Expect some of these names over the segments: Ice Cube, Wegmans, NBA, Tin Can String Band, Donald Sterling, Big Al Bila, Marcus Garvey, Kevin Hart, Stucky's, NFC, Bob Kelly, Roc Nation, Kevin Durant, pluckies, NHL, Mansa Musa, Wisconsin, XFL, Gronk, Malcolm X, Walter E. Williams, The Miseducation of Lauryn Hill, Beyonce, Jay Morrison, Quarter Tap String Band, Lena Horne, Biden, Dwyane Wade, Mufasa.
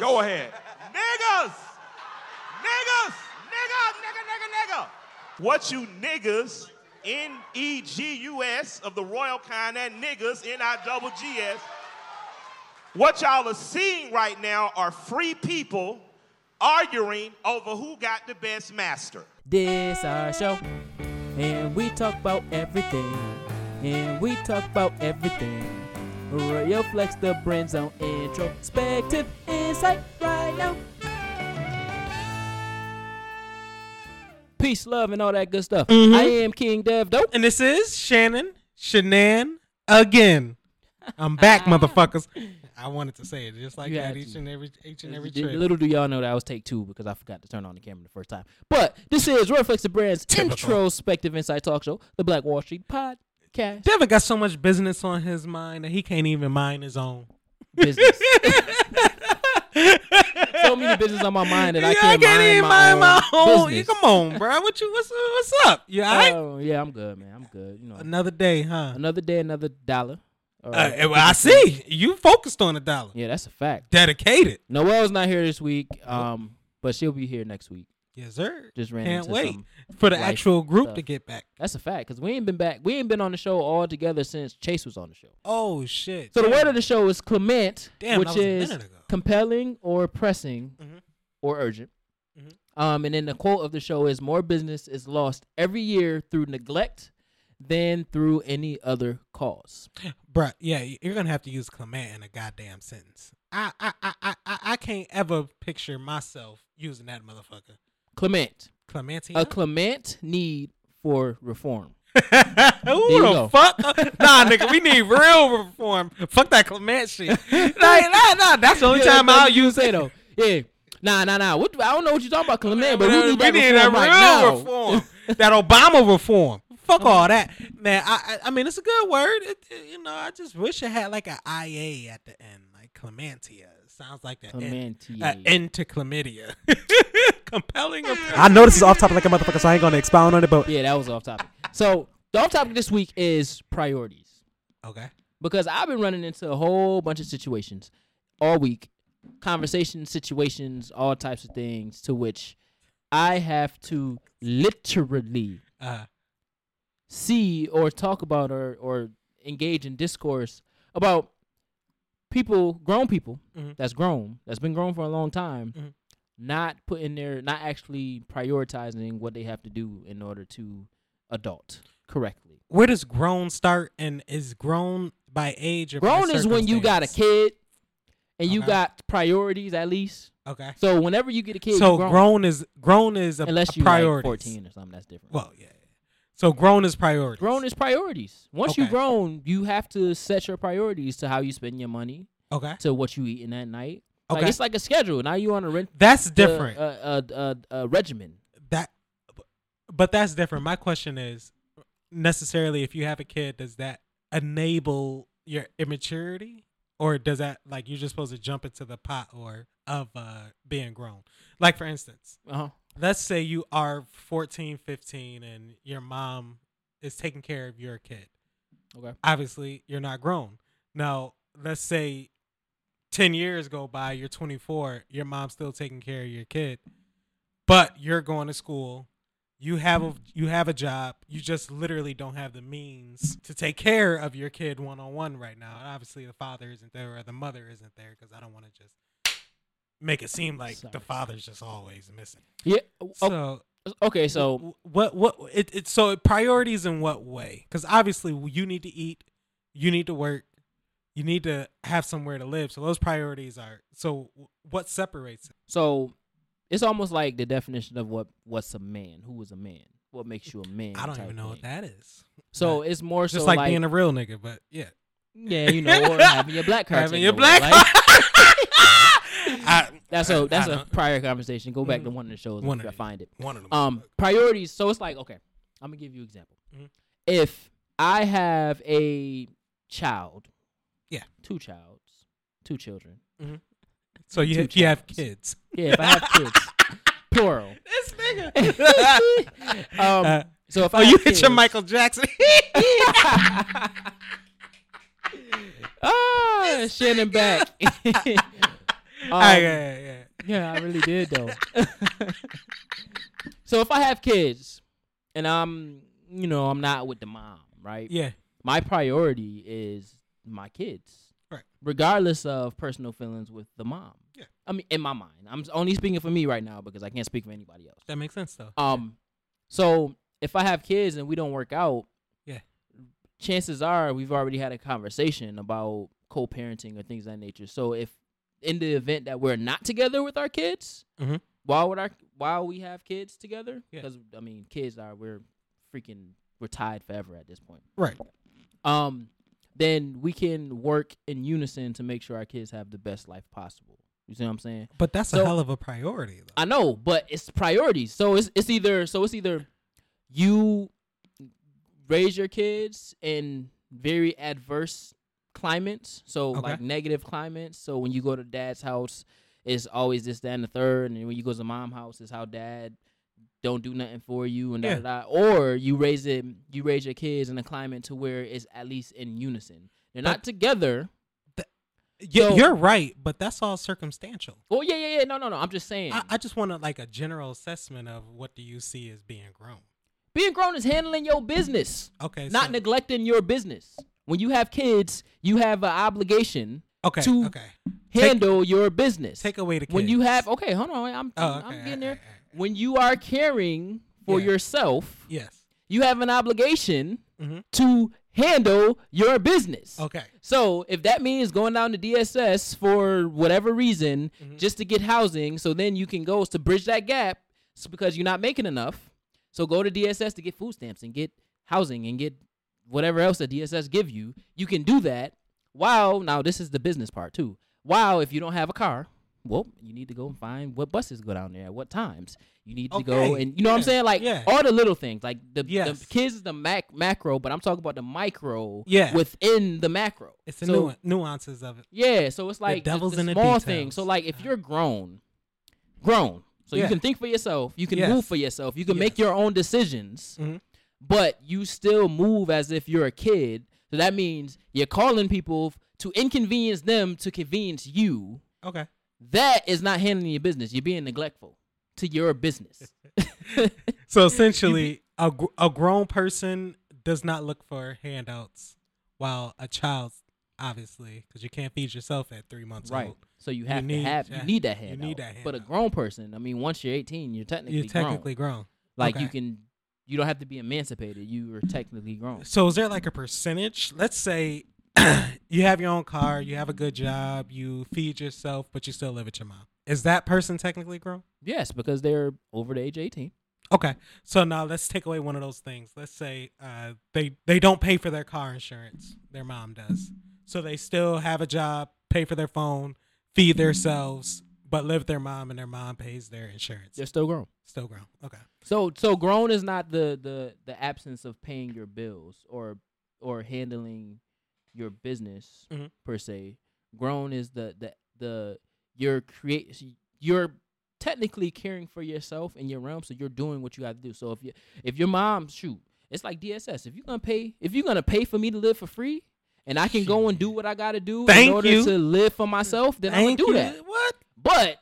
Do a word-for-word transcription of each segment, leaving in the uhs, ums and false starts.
Niggas. Go ahead. Niggas. Niggas. Niggas. Nigga, nigga, nigga. What you niggas, N E G U S of the royal kind, and niggas, N I double G S. What y'all are seeing right now are free people arguing over who got the best master. This our show, and we talk about everything, and we talk about everything. Real Flex the Brands on Introspective Insight right now. Peace, love, and all that good stuff. Mm-hmm. I am King Dev Dope. And this is Shannon Shanann again. I'm back, motherfuckers. I wanted to say it just like that each and every each and every trip. Little do y'all know that I was take two because I forgot to turn on the camera the first time. But this is Real Flex the Brands Introspective Insight Talk Show, The Black Wall Street Podcast. Devin got so much business on his mind that he can't even mind his own business. So many business on my mind that yeah, I can't, I can't mind even mind my, my own. own. Yeah, come on, bro. What you? What's what's up? You all right? Uh, yeah, I'm good, man. I'm good. You know, another day, huh? Another day, another dollar. Uh, uh, well, I see you focused on a dollar. Yeah, that's a fact. Dedicated. Noelle's not here this week, um, but she'll be here next week. Yes, sir. Just ran Can't into wait for the actual group stuff. To get back. That's a fact because we ain't been back. We ain't been on the show all together since Chase was on the show. Oh shit! So damn. The word of the show is clement, damn, which is compelling or pressing mm-hmm. or urgent. Mm-hmm. Um, and then the quote of the show is: "More business is lost every year through neglect." Than through any other cause. Bruh, yeah, you're going to have to use clement in a goddamn sentence. I I, I, I I can't ever picture myself using that motherfucker. Clement. Clementina? A clement need for reform. Who the fuck? Nah, nigga, we need real reform. Fuck that clement shit. Nah, nah, nah, that's the only yeah, time I'll use it. Though. Yeah. Nah, nah, nah. What, I don't know what you're talking about, clement, but we need that we need reform that right real now. Reform. That Obama reform. Fuck all that, man. I, I I mean, it's a good word. It, it, you know, I just wish it had like an I A at the end, like Clementia. It sounds like that. Clementia. An end to chlamydia. Compelling. I know this is off topic like a motherfucker, so I ain't gonna expound on it. But yeah, that was off topic. So the off topic this week is priorities. Okay. Because I've been running into a whole bunch of situations all week, conversations, situations, all types of things to which I have to literally. Uh, see or talk about or, or engage in discourse about people, grown people mm-hmm. that's grown, that's been grown for a long time, mm-hmm. not putting their, not actually prioritizing what they have to do in order to adult correctly. Where does grown start and is grown by age? Or grown is when you got a kid and okay. you got priorities at least. Okay. So whenever you get a kid, so grown. grown is grown is a, unless you like fourteen or something, that's different. Well, yeah. So grown is priorities. Grown is priorities. Once okay. you're grown, you have to set your priorities to how you spend your money. Okay. To what you eating that night. Okay. Like, it's like a schedule. Now you on a rent. That's different. A, a, a, a, a regimen. That, but that's different. My question is, necessarily, if you have a kid, does that enable your immaturity, or does that like you're just supposed to jump into the pot or of uh, being grown? Like for instance. Uh huh. Let's say you are fourteen, fifteen, and your mom is taking care of your kid. Okay. Obviously, you're not grown. Now, let's say ten years go by, you're twenty-four, your mom's still taking care of your kid, but you're going to school, you have a, you have a job, you just literally don't have the means to take care of your kid one-on-one right now. And obviously, the father isn't there or the mother isn't there because I don't want to just... make it seem like Sorry. the father's just always missing. Yeah. So okay. So what? What? It, it so priorities in what way? Because obviously you need to eat, you need to work, you need to have somewhere to live. So those priorities are. So what separates it? So it's almost like the definition of what what's a man? Who is a man? What makes you a man? I don't even know thing. What that is. So but it's more just so like, like being a real nigga. But yeah. Yeah, you know, or having your black card. Having your black card. I, that's a that's I, I a prior conversation. Go back mm, to one of the shows and I find it. One of them. Um, priorities. So it's like, okay, I'm gonna give you an example. Mm-hmm. If I have a child, yeah, two childs, two children. Mm-hmm. So you have, you have kids. Yeah, if I have kids, plural. This nigga. um. Uh, so if oh, I you hit kids, your Michael Jackson. Oh, Shannon back. Um, I, yeah, yeah, yeah, I really did though. So if I have kids and I'm, you know, I'm not with the mom, right? Yeah. My priority is my kids, right? Regardless of personal feelings with the mom. Yeah. I mean, in my mind, I'm only speaking for me right now because I can't speak for anybody else. That makes sense though. Um, yeah. So if I have kids and we don't work out, yeah, chances are we've already had a conversation about co-parenting or things of that nature. So if in the event that we're not together with our kids, mm-hmm. why would our while we have kids together? Because yeah. I mean, kids are we're freaking we're tied forever at this point, right? Um, then we can work in unison to make sure our kids have the best life possible. You see what I'm saying? But that's so, a hell of a priority, though. I know, but it's priorities. So it's it's either so it's either you raise your kids in very adverse climates, so okay. like negative climates. So when you go to dad's house, it's always this, that, and the third. And when you go to mom's house, it's how dad don't do nothing for you and yeah. da da da. Or you raise it, you raise your kids in a climate to where it's at least in unison. They're but not together. Th- so, you're right, but that's all circumstantial. Oh yeah, yeah, yeah. No, no, no. I'm just saying. I, I just want to like a general assessment of what do you see as being grown. Being grown is handling your business. Okay. Not so- neglecting your business. When you have kids, you have an obligation okay, to okay. handle take, your business. Take away the kids. When you have, okay, hold on, I'm, oh, okay, I'm getting right, there. Right, right. When you are caring for yeah. yourself, yes, you have an obligation mm-hmm. to handle your business. Okay. So if that means going down to D S S for whatever reason, mm-hmm. just to get housing, so then you can go to bridge that gap because you're not making enough. So go to D S S to get food stamps and get housing and get whatever else that D S S give you, you can do that. Wow, now this is the business part too. Wow, if you don't have a car, well, you need to go and find what buses go down there at what times. You need okay. to go and you know yeah. what I'm saying, like yeah. all the little things. Like the, yes. the kids is the mac- macro, but I'm talking about the micro yeah. within the macro. It's the so, nu- nuances of it. Yeah, so it's like the, devil's the, the in small the things. So like if you're grown, grown, so yeah. you can think for yourself, you can yes. move for yourself, you can yes. make your own decisions. Mm-hmm. But you still move as if you're a kid. So that means you're calling people to inconvenience them to convenience you. Okay. That is not handling your business. You're being neglectful to your business. So essentially, a, a grown person does not look for handouts while a child, obviously, because you can't feed yourself at three months right. old. So you have you to need, have, you need that handout. You need that handout. But a grown person, I mean, once you're eighteen, you're technically grown. You're technically grown. grown. Like okay. you can... You don't have to be emancipated. You are technically grown. So is there like a percentage? Let's say you have your own car, you have a good job, you feed yourself, but you still live with your mom. Is that person technically grown? Yes, because they're over the age of eighteen. Okay. So now let's take away one of those things. Let's say uh, they, they don't pay for their car insurance. Their mom does. So they still have a job, pay for their phone, feed themselves, but live with their mom and their mom pays their insurance. They're still grown. Still grown. Okay. So so grown is not the, the, the absence of paying your bills or or handling your business mm-hmm. per se. Grown is the the, the you're create you're technically caring for yourself in your realm, so you're doing what you have to do. So if you if your mom shoot, it's like D S S. If you're gonna pay if you're gonna pay for me to live for free and I can go and do what I gotta do Thank in order you. to live for myself, then Thank I'm gonna do you. that. What? But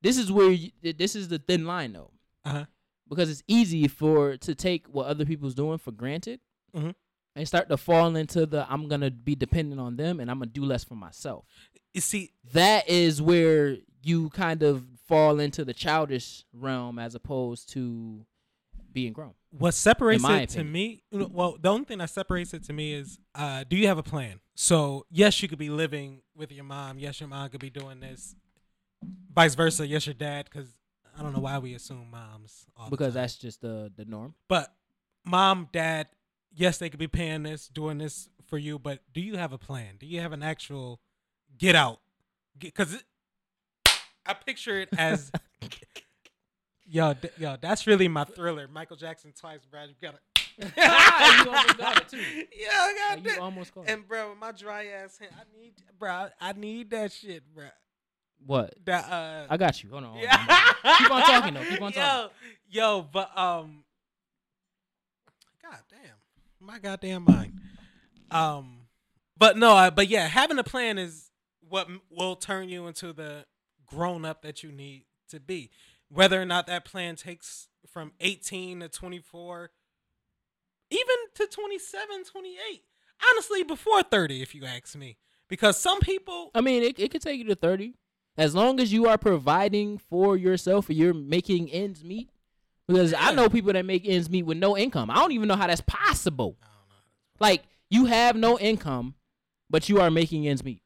this is where you, this is the thin line though, uh-huh. because it's easy for to take what other people's doing for granted, mm-hmm. and start to fall into the I'm gonna be dependent on them and I'm gonna do less for myself. You see, that is where you kind of fall into the childish realm as opposed to being grown. What separates it to me, well, the only thing that separates it to me is, uh, do you have a plan? So yes, you could be living with your mom. Yes, your mom could be doing this. Vice versa, yes, your dad, because I don't know why we assume moms. All because the time. That's just the, the norm. But mom, dad, yes, they could be paying this, doing this for you, but do you have a plan? Do you have an actual get out? Because I picture it as, yo, th- yo, that's really my thriller. Michael Jackson twice, Brad, you got to. You almost got it too. Yeah, I got like, that. You almost got it. And, bro, with my dry ass hand, I need, bro, I need that shit, bro. What? That, uh, I got you. Hold on. Hold on. Yeah. Keep on talking though. Keep on talking. Yo, yo, but um, God damn, my goddamn mind. Um, but no, I, but yeah, having a plan is what will turn you into the grown up that you need to be. Whether or not that plan takes from eighteen to twenty-four, even to twenty-seven, twenty-eight. Honestly, before thirty, if you ask me. Because some people... I mean, it, it could take you to thirty. As long as you are providing for yourself or you're making ends meet. Because yeah. I know people that make ends meet with no income. I don't even know how that's possible. I don't know. Like, you have no income, but you are making ends meet.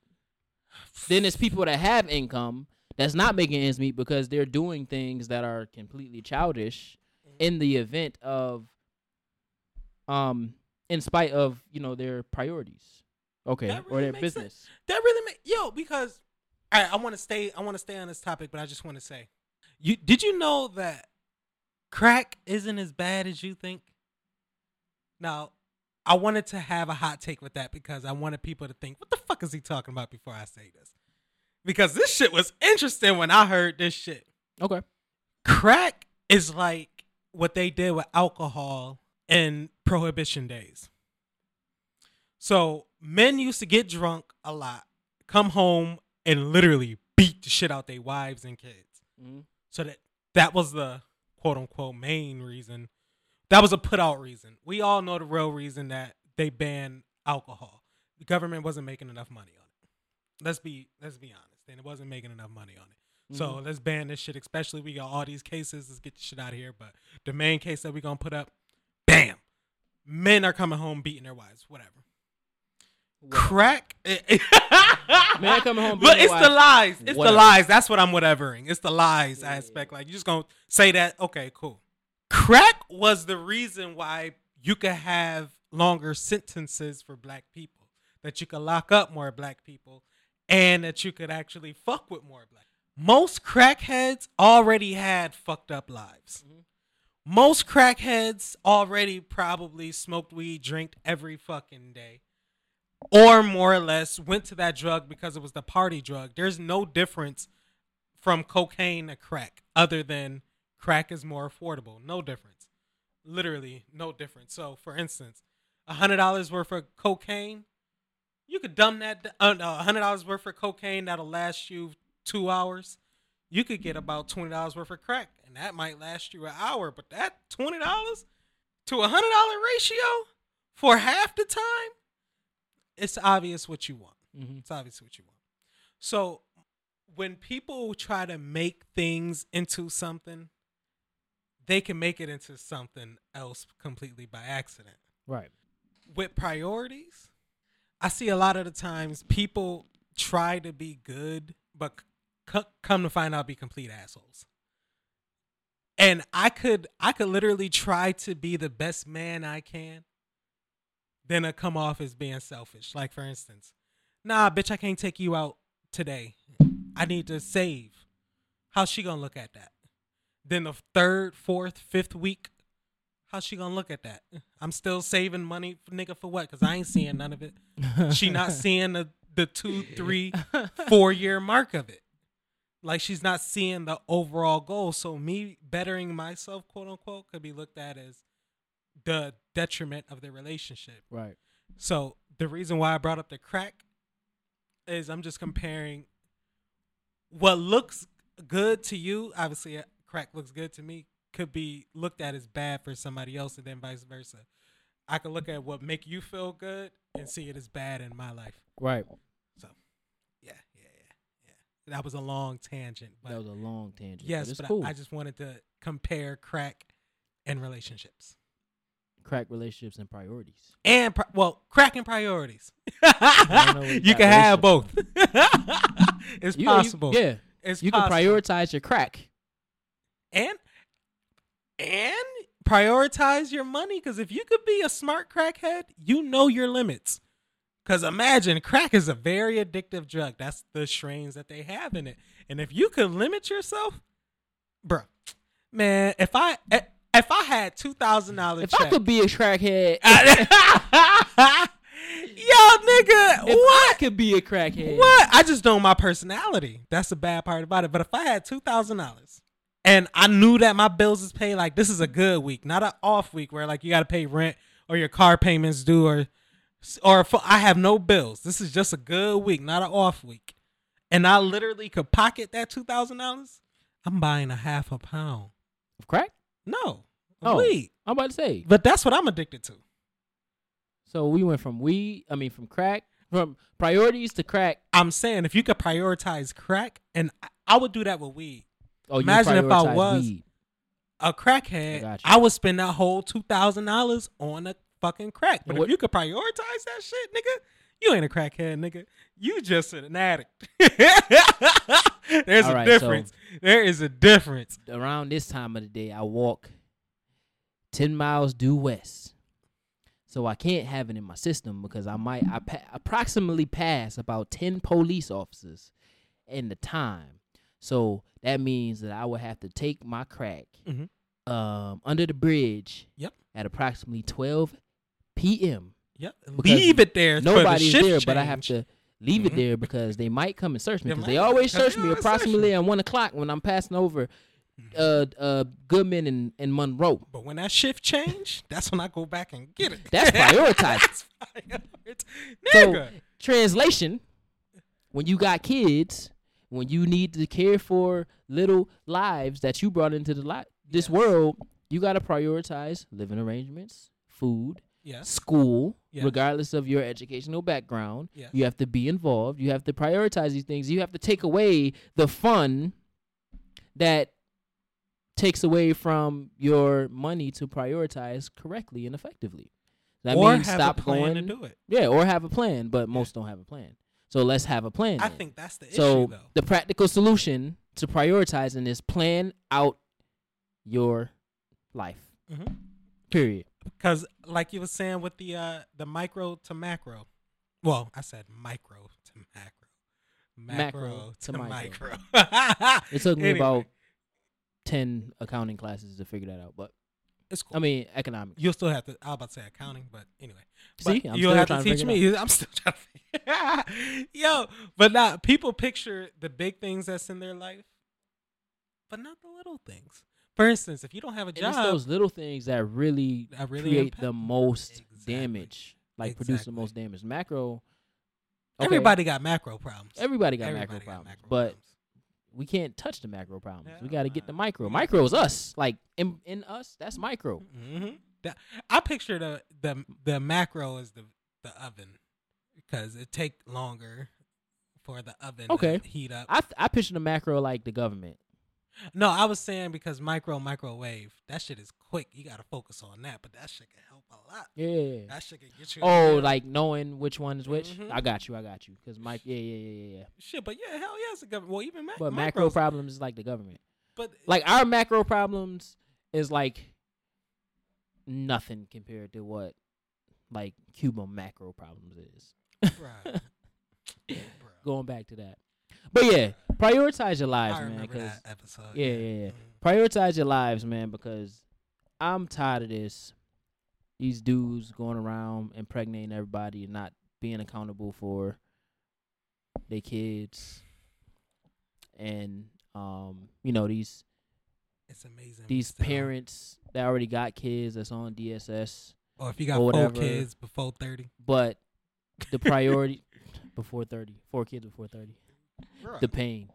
Then there's people that have income that's not making ends meet because they're doing things that are completely childish in the event of... um. In spite of, you know, their priorities. Okay. Really or their business. Sense. That really makes... Yo, because... I, I want to stay I want to stay on this topic, but I just want to say... you Did you know that crack isn't as bad as you think? Now, I wanted to have a hot take with that because I wanted people to think, what the fuck is he talking about before I say this? Because this shit was interesting when I heard this shit. Okay. Crack is like what they did with alcohol in Prohibition days. So men used to get drunk a lot, come home and literally beat the shit out their wives and kids. Mm-hmm. So that that was the quote unquote main reason. That was a put out reason. We all know the real reason that they banned alcohol. The government wasn't making enough money on it. Let's be let's be honest. And it wasn't making enough money on it. Mm-hmm. So let's ban this shit, especially we got all these cases. Let's get the shit out of here. But the main case that we're gonna put up, bam. Men are coming home beating their wives, whatever. What? Crack. Men coming home beating their wives. But it's the lies. It's whatever. The lies. That's what I'm whatevering. It's the lies yeah, aspect. Yeah. Like, you just going to say that, okay, cool. Crack was the reason why you could have longer sentences for black people, that you could lock up more black people, and that you could actually fuck with more black people. Most crackheads already had fucked up lives. Mm-hmm. Most crackheads already probably smoked weed, drank every fucking day, or more or less went to that drug because it was the party drug. There's no difference from cocaine to crack other than crack is more affordable. No difference. Literally no difference. So, for instance, one hundred dollars worth of cocaine, you could dumb that uh, one hundred dollars worth of cocaine that'll last you two hours. You could get about twenty dollars worth of crack, and that might last you an hour. But that twenty dollars to a one hundred dollars ratio for half the time, it's obvious what you want. Mm-hmm. It's obvious what you want. So when people try to make things into something, they can make it into something else completely by accident. Right. With priorities, I see a lot of the times people try to be good, but come to find out be complete assholes. And I could I could literally try to be the best man I can, then I come off as being selfish. Like, for instance, nah, bitch, I can't take you out today. I need to save. How's she going to look at that? Then the third, fourth, fifth week, how's she going to look at that? I'm still saving money, nigga, for what? Because I ain't seeing none of it. She not seeing the, the two, three, four year mark of it. Like, she's not seeing the overall goal. So me bettering myself, quote unquote, could be looked at as the detriment of the relationship. Right. So the reason why I brought up the crack is I'm just comparing what looks good to you. Obviously, crack looks good to me. Could be looked at as bad for somebody else, and then vice versa. I could look at what make you feel good and see it as bad in my life. Right. That was a long tangent. But that was a long tangent. Yes, but, but cool. I, I just wanted to compare crack and relationships. Crack relationships and priorities. And, pri- well, crack and priorities. you you can have both. It's you, possible. You, yeah. It's you possible. Can prioritize your crack. And, and prioritize your money, because if you could be a smart crackhead, you know your limits. Because imagine, crack is a very addictive drug. That's the strains that they have in it. And if you could limit yourself, bro, man, if I if I had two thousand dollars if check, I could be a crackhead. I, yo, nigga, if what? I could be a crackhead. What? I just know my personality. That's the bad part about it. But if I had two thousand dollars and I knew that my bills is paid, like, this is a good week, not an off week where, like, you got to pay rent or your car payment's due or... Or if I have no bills. This is just a good week, not an off week. and I literally could pocket that two thousand dollars, I'm buying a half a pound. Of crack? No. Oh, weed. I'm about to say. But that's what I'm addicted to. So we went from weed, I mean from crack, from priorities to crack. I'm saying if you could prioritize crack, and I, I would do that with weed. Oh, imagine you if I was weed. a crackhead, I, I would spend that whole two thousand dollars on a fucking crack. But what? If you could prioritize that shit, nigga, you ain't a crackhead, nigga. You just an addict. There's All a right, difference. So there is a difference. Around this time of the day, I walk ten miles due west. So I can't have it in my system because I might I pa- approximately pass about ten police officers in the time. So that means that I would have to take my crack mm-hmm. um, under the bridge yep. at approximately twelve p.m. Yep. Leave it there. Nobody's the there, change. But I have to leave mm-hmm. it there because they might come and search me because they, they always search me approximately search me. at one o'clock when I'm passing over Uh, uh, Goodman and, and Monroe. But when that shift changed, that's when I go back and get it. That's prioritized. That's prioritized. So, translation: when you got kids, when you need to care for little lives that you brought into the li- this yes. world, you gotta prioritize living arrangements, food, yes. school, yes. regardless of your educational background. Yes. You have to be involved. You have to prioritize these things. You have to take away the fun that takes away from your money to prioritize correctly and effectively. That or means have stop a plan going, to do it. Yeah, or have a plan, but yeah. most don't have a plan. So let's have a plan. I then. think that's the so issue, though. So the practical solution to prioritizing is plan out your life. Mm-hmm. Period. Because like you were saying with the uh, the micro to macro. Well, I said micro to macro. Macro, macro to, to micro. micro. It took me anyway. about... ten accounting classes to figure that out, but it's cool. I mean, economics. You'll still have to. I was about to say accounting, but anyway. See, but I'm you'll still have trying to teach to me. Out. I'm still trying to figure. Yo, but now people picture the big things that's in their life, but not the little things. For instance, if you don't have a job, it's those little things that really, that really create impact. the most exactly. damage, like exactly. produce the most damage. Macro. Okay. Everybody got macro problems. Everybody got Everybody macro got problems, macro but. Problems. We can't touch the macro problems. Yeah, we got to get the micro. Micro is us. Like, in, in us, that's micro. Mm-hmm. That, I picture the, the the macro as the, the oven because it take longer for the oven okay. to heat up. I, I picture the macro like the government. No, I was saying because micro, microwave, that shit is quick. You got to focus on that, but that shit can help a lot. Yeah. That shit can get you. Oh, like knowing which one is which? Mm-hmm. I got you. I got you. Because Mike, yeah, yeah, yeah, yeah. Shit, but yeah, hell yeah, it's the government. Well, even macro. But macro problems is like the government. But like our macro problems is like nothing compared to what like Cuba macro problems is. Right. Yeah, bro. Going back to that. But yeah, prioritize your lives, I man. Remember that episode, yeah, yeah, yeah. Mm-hmm. Prioritize your lives, man, because I'm tired of this. These dudes going around impregnating everybody and not being accountable for their kids, and um, you know these. It's amazing. These still. Parents that already got kids that's on D S S, or if you got four kids before thirty, but the priority before thirty, four kids before thirty. The pain,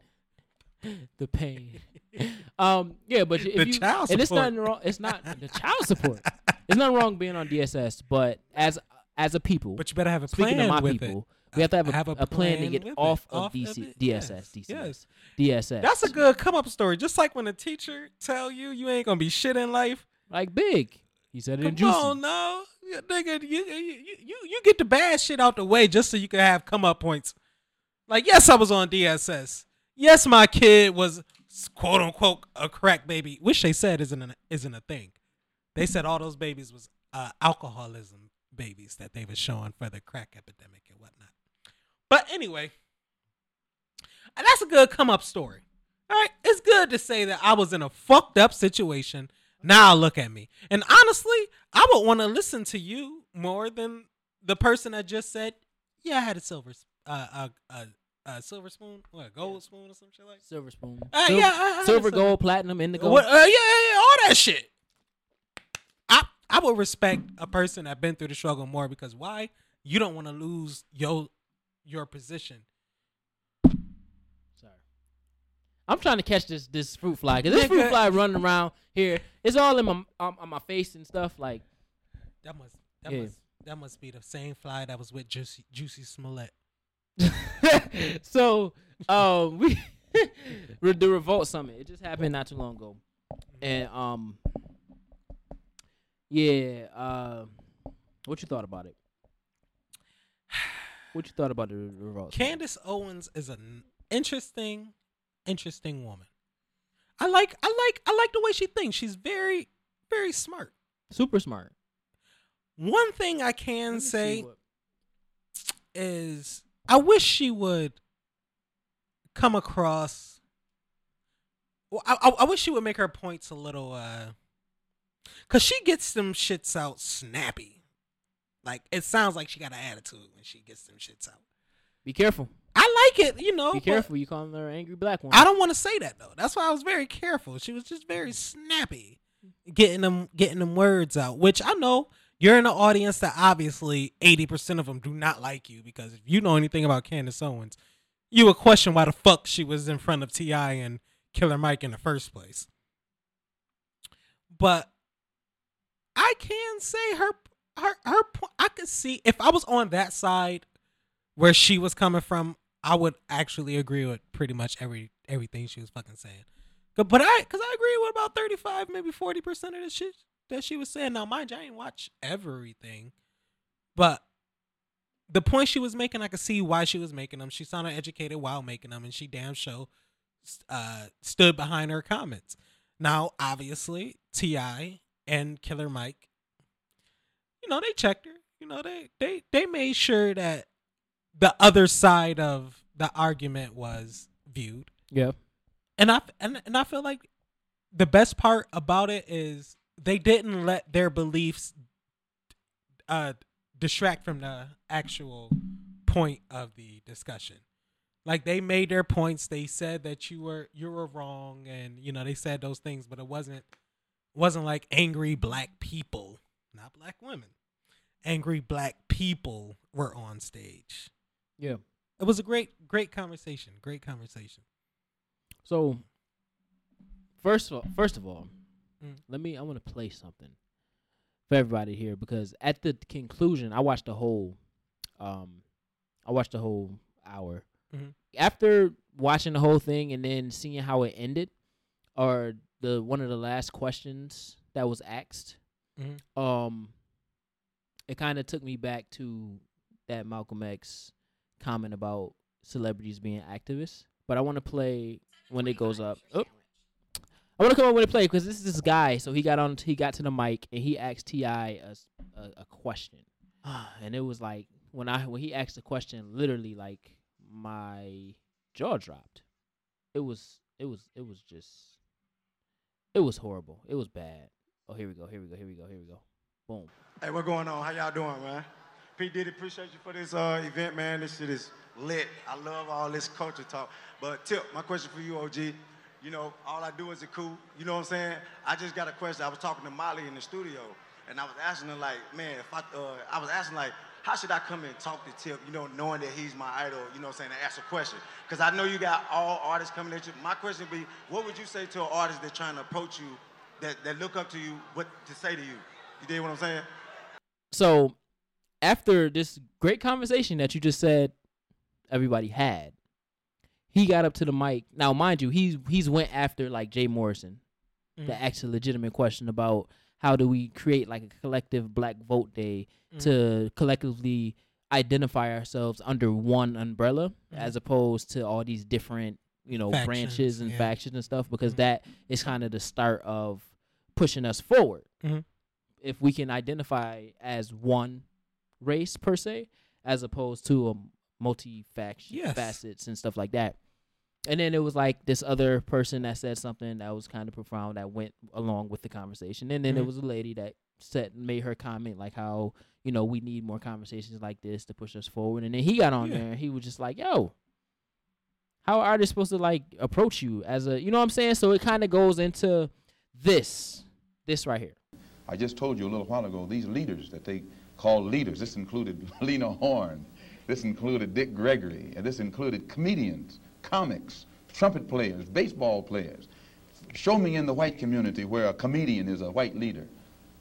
the pain. um, yeah, but if the you child and it's nothing wrong. It's not the child support. It's nothing wrong being on D S S, but as as a people, but you better have a plan. Speaking of my with people, it. we have to have, a, have a, a plan, plan to get off it. of off D C, of D S S. Yes. D S S. Yes. D S S. That's a good come up story. Just like when a teacher tell you you ain't gonna be shit in life, like big. He said it in Juicy. Come on, no, nigga, you you you you get the bad shit out the way just so you can have come up points. Like, yes, I was on D S S. Yes, my kid was, quote, unquote, a crack baby, which they said isn't a, isn't a thing. They said all those babies was uh, alcoholism babies that they were showing for the crack epidemic and whatnot. But anyway, and that's a good come-up story. All right? It's good to say that I was in a fucked up situation. Now look at me. And honestly, I would want to listen to you more than the person that just said, yeah, I had a silver uh, a, a Uh, silver spoon, what a gold spoon or some shit like that? Silver spoon, uh, silver, yeah, I, I silver gold, it. platinum, indigo, what, uh, yeah, yeah, yeah, all that shit. I I would respect a person that's been through the struggle more because why? You don't want to lose your your position. I'm trying to catch this this fruit fly because this fruit fly running around here. It's all in my on, on my face and stuff. Like that must that yeah. must that must be the same fly that was with Juicy Juicy Smollett. So um, we the Revolt Summit. It just happened not too long ago, and um, yeah. Uh, what you thought about it? What you thought about the Revolt? Candace Owens is an interesting, interesting woman. I like, I like, I like the way she thinks. She's very, very smart. Super smart. One thing I can say what... is I wish she would come across. Well, I, I, I wish she would make her points a little, uh, cause she gets them shits out snappy. Like, it sounds like she got an attitude when she gets them shits out. Be careful. I like it, you know. Be careful. You calling her an angry black woman. I don't want to say that, though. That's why I was very careful. She was just very snappy getting them getting them words out, which I know you're in an audience that obviously eighty percent of them do not like you, because if you know anything about Candace Owens, you would question why the fuck she was in front of T I and Killer Mike in the first place. But I can say her... Her, her point, I could see if I was on that side where she was coming from, I would actually agree with pretty much every everything she was fucking saying. But I, because I agree with about thirty-five, maybe forty percent of the shit that she was saying. Now, mind you, I ain't watch everything, but the point she was making, I could see why she was making them. She sounded educated while making them, and she damn sure uh, stood behind her comments. Now, obviously, T I and Killer Mike, you know, they checked her. You know, they, they, they made sure that the other side of the argument was viewed. Yeah. And I, and, and I feel like the best part about it is they didn't let their beliefs uh, distract from the actual point of the discussion. Like, they made their points. They said that you were you were wrong, and, you know, they said those things, but it wasn't wasn't like angry black people. Not black women. Angry black people were on stage. Yeah. It was a great, great conversation. Great conversation. So, first of all, first of all mm. let me, I want to play something for everybody here, because at the conclusion, I watched the whole, um, I watched the whole hour. Mm-hmm. After watching the whole thing and then seeing how it ended, or the one of the last questions that was asked, Mm-hmm. Um, it kind of took me back to that Malcolm X comment about celebrities being activists. But I want to play when it goes up. Oh. I want to come up with a play because this is this guy. So he got on. He got to the mic and he asked T I a, a, a question, and it was like when I when he asked the question, literally like my jaw dropped. It was it was it was just it was horrible. It was bad. Oh, here we go, here we go, here we go, here we go. Boom. Hey, what's going on? How y'all doing, man? P. Diddy, appreciate you for this uh, event, man. This shit is lit. I love all this culture talk. But, Tip, my question for you, O G, you know, all I do is a cool, you know what I'm saying? I just got a question. I was talking to Molly in the studio, and I was asking her, like, man, if I, uh, I was asking, like, how should I come and talk to Tip, you know, knowing that he's my idol, you know what I'm saying, to ask a question? Because I know you got all artists coming at you. My question would be, what would you say to an artist that's trying to approach you That, that look up to you, what to say to you? You dig what I'm saying? So, after this great conversation that you just said everybody had, he got up to the mic. Now, mind you, he's, he's went after, like, Jay Morrison mm-hmm. to ask a legitimate question about how do we create, like, a collective black vote day mm-hmm. to collectively identify ourselves under one umbrella mm-hmm. as opposed to all these different, you know, factions, branches and yeah. factions and stuff, because mm-hmm. that is kind of the start of pushing us forward. Mm-hmm. If we can identify as one race per se, as opposed to a multi-faction yes. facets and stuff like that. And then it was like this other person that said something that was kind of profound that went along with the conversation. And then mm-hmm. it was a lady that said, made her comment like how, you know, we need more conversations like this to push us forward. And then he got on yeah. there and he was just like, yo, how are they supposed to, like, approach you as a, you know what I'm saying? So it kind of goes into this, this right here. I just told you a little while ago, these leaders that they call leaders, this included Lena Horne, this included Dick Gregory, and this included comedians, comics, trumpet players, baseball players. Show me in the white community where a comedian is a white leader.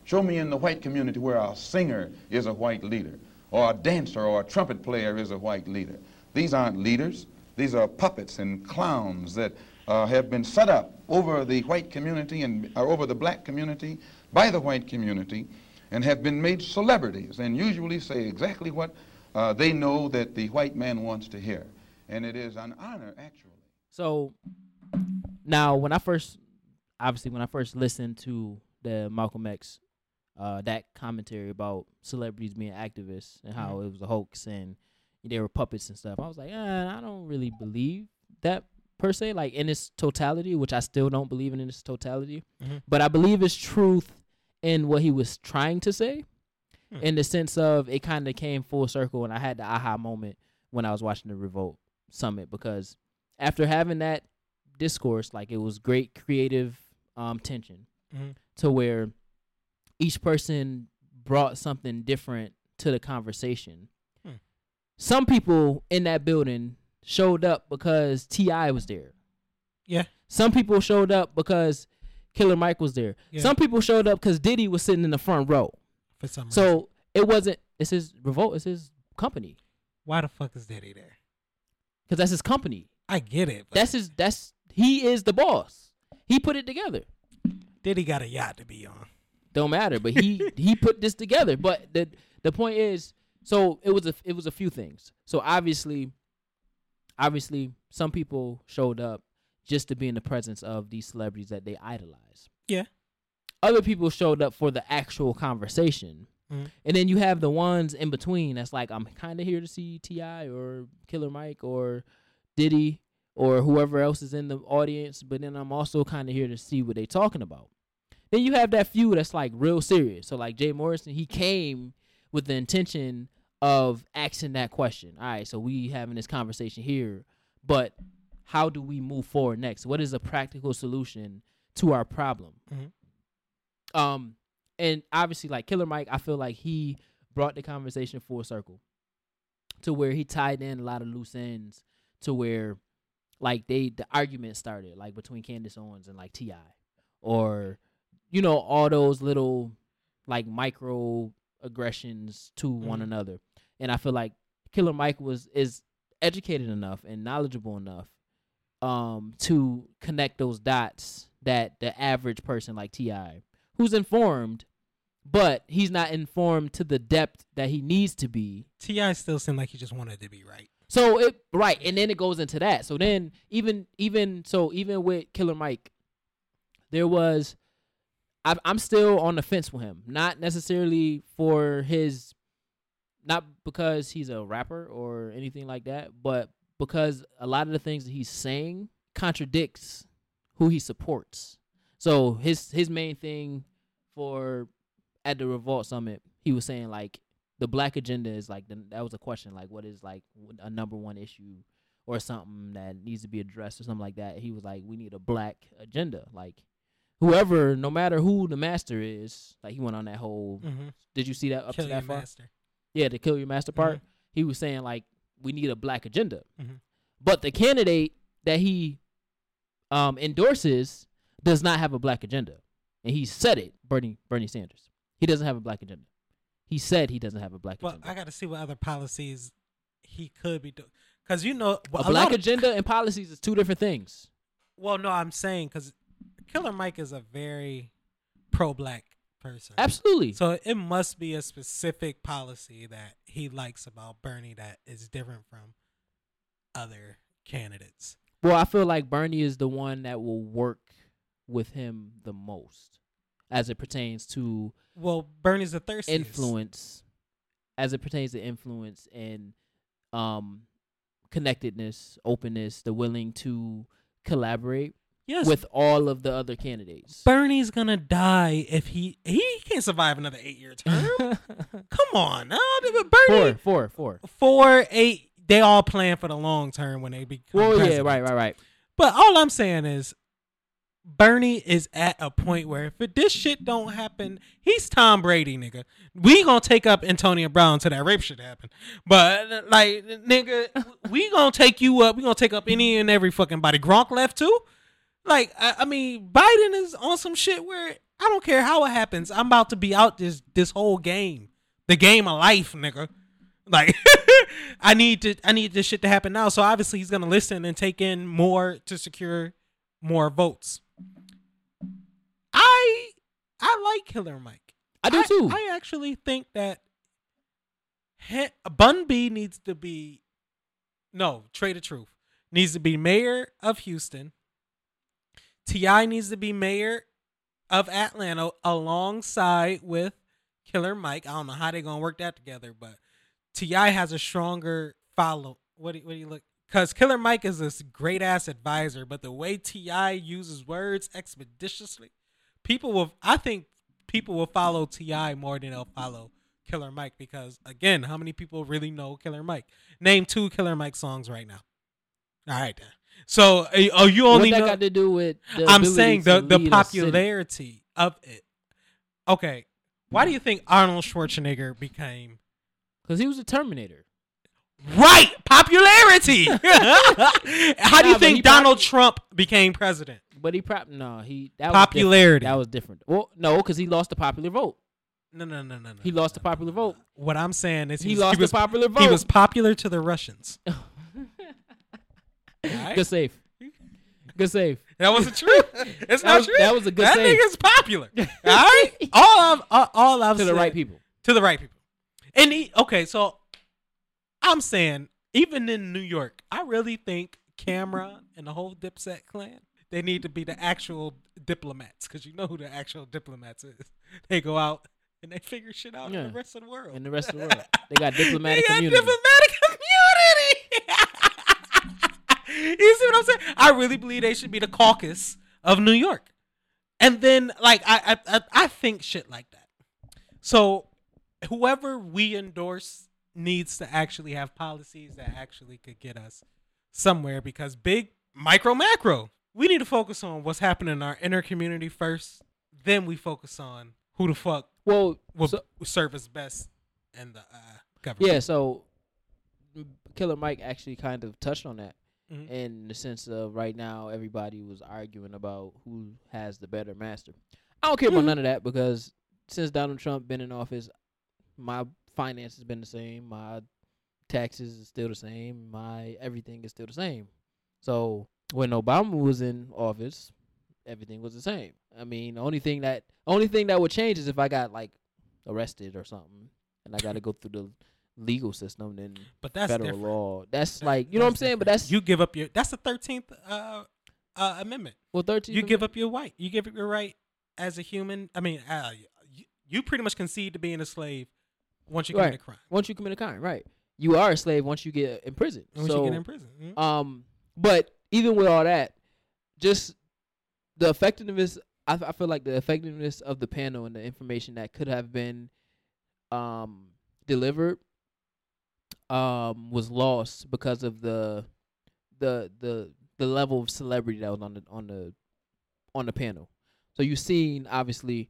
Show me in the white community where a singer is a white leader, or a dancer or a trumpet player is a white leader. These aren't leaders. These are puppets and clowns that uh, have been set up over the white community and uh, over the black community by the white community, and have been made celebrities and usually say exactly what uh, they know that the white man wants to hear. And it is an honor, actually. So now when I first, obviously when I first listened to the Malcolm X, uh, that commentary about celebrities being activists and how it was a hoax and they were puppets and stuff, I was like, eh, I don't really believe that per se, like in its totality, which I still don't believe in in its totality. Mm-hmm. But I believe it's truth in what he was trying to say, hmm. in the sense of it kind of came full circle, and I had the aha moment when I was watching the Revolt Summit, because after having that discourse, like, it was great creative um, tension mm-hmm. to where each person brought something different to the conversation. Hmm. Some people in that building showed up because T I was there. Yeah. Some people showed up because Killer Mike was there. Yeah. Some people showed up because Diddy was sitting in the front row. For some reason. So it wasn't, it's his Revolt, it's his company. Why the fuck is Diddy there? Because that's his company. I get it. That's his, that's, he is the boss. He put it together. Diddy got a yacht to be on. Don't matter, but he, he put this together. But the the point is, so it was a, it was a few things. So obviously, obviously some people showed up just to be in the presence of these celebrities that they idolize. Yeah. Other people showed up for the actual conversation. Mm-hmm. And then you have the ones in between that's like, I'm kind of here to see T I or Killer Mike or Diddy or whoever else is in the audience, but then I'm also kind of here to see what they're talking about. Then you have that few that's like real serious. So like Jay Morrison, he came with the intention of asking that question. All right, so we having this conversation here, but how do we move forward next? What is a practical solution to our problem? Mm-hmm. Um, and obviously, like Killer Mike, I feel like he brought the conversation full circle to where he tied in a lot of loose ends to where, like, they the argument started, like, between Candace Owens and, like, T I Or, you know, all those little, like, micro aggressions to mm-hmm. one another. And I feel like Killer Mike was is educated enough and knowledgeable enough Um, to connect those dots that the average person like T I, who's informed, but he's not informed to the depth that he needs to be. T I still seemed like he just wanted to be right. So it right, and then it goes into that. So then even even so even with Killer Mike, there was I've, I'm still on the fence with him, not necessarily for his, not because he's a rapper or anything like that, but because a lot of the things that he's saying contradicts who he supports. So his his main thing for at the Revolt Summit, he was saying like the black agenda is like the, that was a question like what is like a number one issue or something that needs to be addressed or something like that. He was like, we need a black agenda. Like whoever, no matter who the master is, like he went on that whole. Mm-hmm. Did you see that up kill to that far? Master. Yeah, the kill your master part. Mm-hmm. He was saying like, we need a black agenda. Mm-hmm. But the candidate that he um, endorses does not have a black agenda. And he said it, Bernie Bernie Sanders. He doesn't have a black agenda. He said he doesn't have a black well, agenda. Well, I got to see what other policies he could be doing. Because, you know, well, a, a black agenda of, and policies is two different things. Well, no, I'm saying because Killer Mike is a very pro-black person. Absolutely. So it must be a specific policy that he likes about Bernie that is different from other candidates. Well, I feel like Bernie is the one that will work with him the most as it pertains to well, Bernie's the thirstiest. Influence as it pertains to influence and um connectedness, openness, the willing to collaborate. Yes. With all of the other candidates. Bernie's going to die if he... He can't survive another eight-year term. Come on. Uh, Bernie, four, four, four. Four, eight. They all plan for the long term when they become well, president. Yeah, right, right, right. But all I'm saying is Bernie is at a point where if this shit don't happen, he's Tom Brady, nigga. We gonna take up Antonio Brown till that rape shit happen. But like, nigga, we gonna take you up. We gonna take up any and every fucking body. Gronk left too. Like, I, I mean, Biden is on some shit where I don't care how it happens. I'm about to be out this this whole game, the game of life, nigga. Like, I need to I need this shit to happen now. So obviously he's gonna listen and take in more to secure more votes. I I like Killer Mike. I do I, too. I actually think that he, Bun B needs to be no Trey the Truth needs to be mayor of Houston. T I needs to be mayor of Atlanta alongside with Killer Mike. I don't know how they're gonna work that together, but T I has a stronger follow. What do, what do you look? Because Killer Mike is this great-ass advisor, but the way T I uses words expeditiously, people will, I think people will follow T I more than they'll follow Killer Mike because, again, how many people really know Killer Mike? Name two Killer Mike songs right now. All right, then. So, oh, you only what that know, got to do with the I'm saying the, the popularity of it. Okay, why do you think Arnold Schwarzenegger became? Because he was a Terminator. Right, popularity. How do you nah, think Donald probably, Trump became president? But he probably no, he that popularity was that was different. Well, no, because he lost the popular vote. No, no, no, no, no. He lost no, the popular no, vote. No. What I'm saying is he, he was, lost he was, the popular vote. He was popular to the Russians. Right? Good save. Good save. That wasn't true. It's not was, true. That was a good that save. That nigga's popular. All right. All I've all, all I've to said, the right people. To the right people. And he okay, so. I'm saying, even in New York, I really think Cameron and the whole Dipset clan, they need to be the actual diplomats because you know who the actual diplomats is. They go out and they figure shit out yeah. in the rest of the world. In the rest of the world. They got diplomatic they got community. diplomatic community. You see what I'm saying? I really believe they should be the caucus of New York. And then, like, I, I, I think shit like that. So whoever we endorse needs to actually have policies that actually could get us somewhere because big, micro, macro. We need to focus on what's happening in our inner community first. Then we focus on who the fuck well, will so, serve us best in the uh, government. Yeah, so Killer Mike actually kind of touched on that mm-hmm. in the sense of right now everybody was arguing about who has the better master. I don't care mm-hmm. about none of that because since Donald Trump been in office, my finance has been the same. My taxes is still the same. My everything is still the same. So when Obama was in office, everything was the same. I mean, the only thing that only thing that would change is if I got like arrested or something, and I got to go through the legal system and but that's federal different. law. That's that, like you that's know what I'm saying. Different. But that's you give up your. That's the thirteenth uh, uh, Amendment. Well, thirteenth. You amendment. give up your right. You give up your right as a human. I mean, uh, you, you pretty much concede to being a slave. Once you commit right. a crime. Once you commit a crime, right. You are a slave once you get in prison. Once so, you get in prison. Mm-hmm. Um, but even with all that, just the effectiveness, I, I feel like the effectiveness of the panel and the information that could have been um, delivered um, was lost because of the the the the level of celebrity that was on the on the on the panel. So you've seen obviously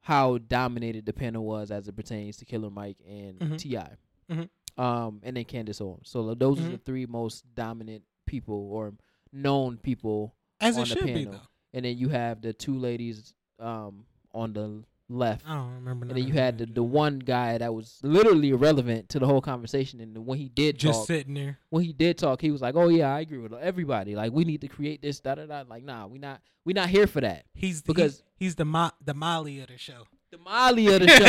how dominated the panel was as it pertains to Killer Mike and mm-hmm. T I Mm-hmm. Um, and then Candace Owens. So those mm-hmm. are the three most dominant people or known people as on it the should panel. Be, though. And then you have the two ladies um, on the left. I don't remember. And then you had the, the one guy that was literally irrelevant to the whole conversation. And when he did just talk, sitting there. When he did talk, he was like, "Oh yeah, I agree with everybody. Like we need to create this da da da." Like, nah, we not we not here for that. He's because. He, He's the mo- the Molly of the show. The Molly of the show.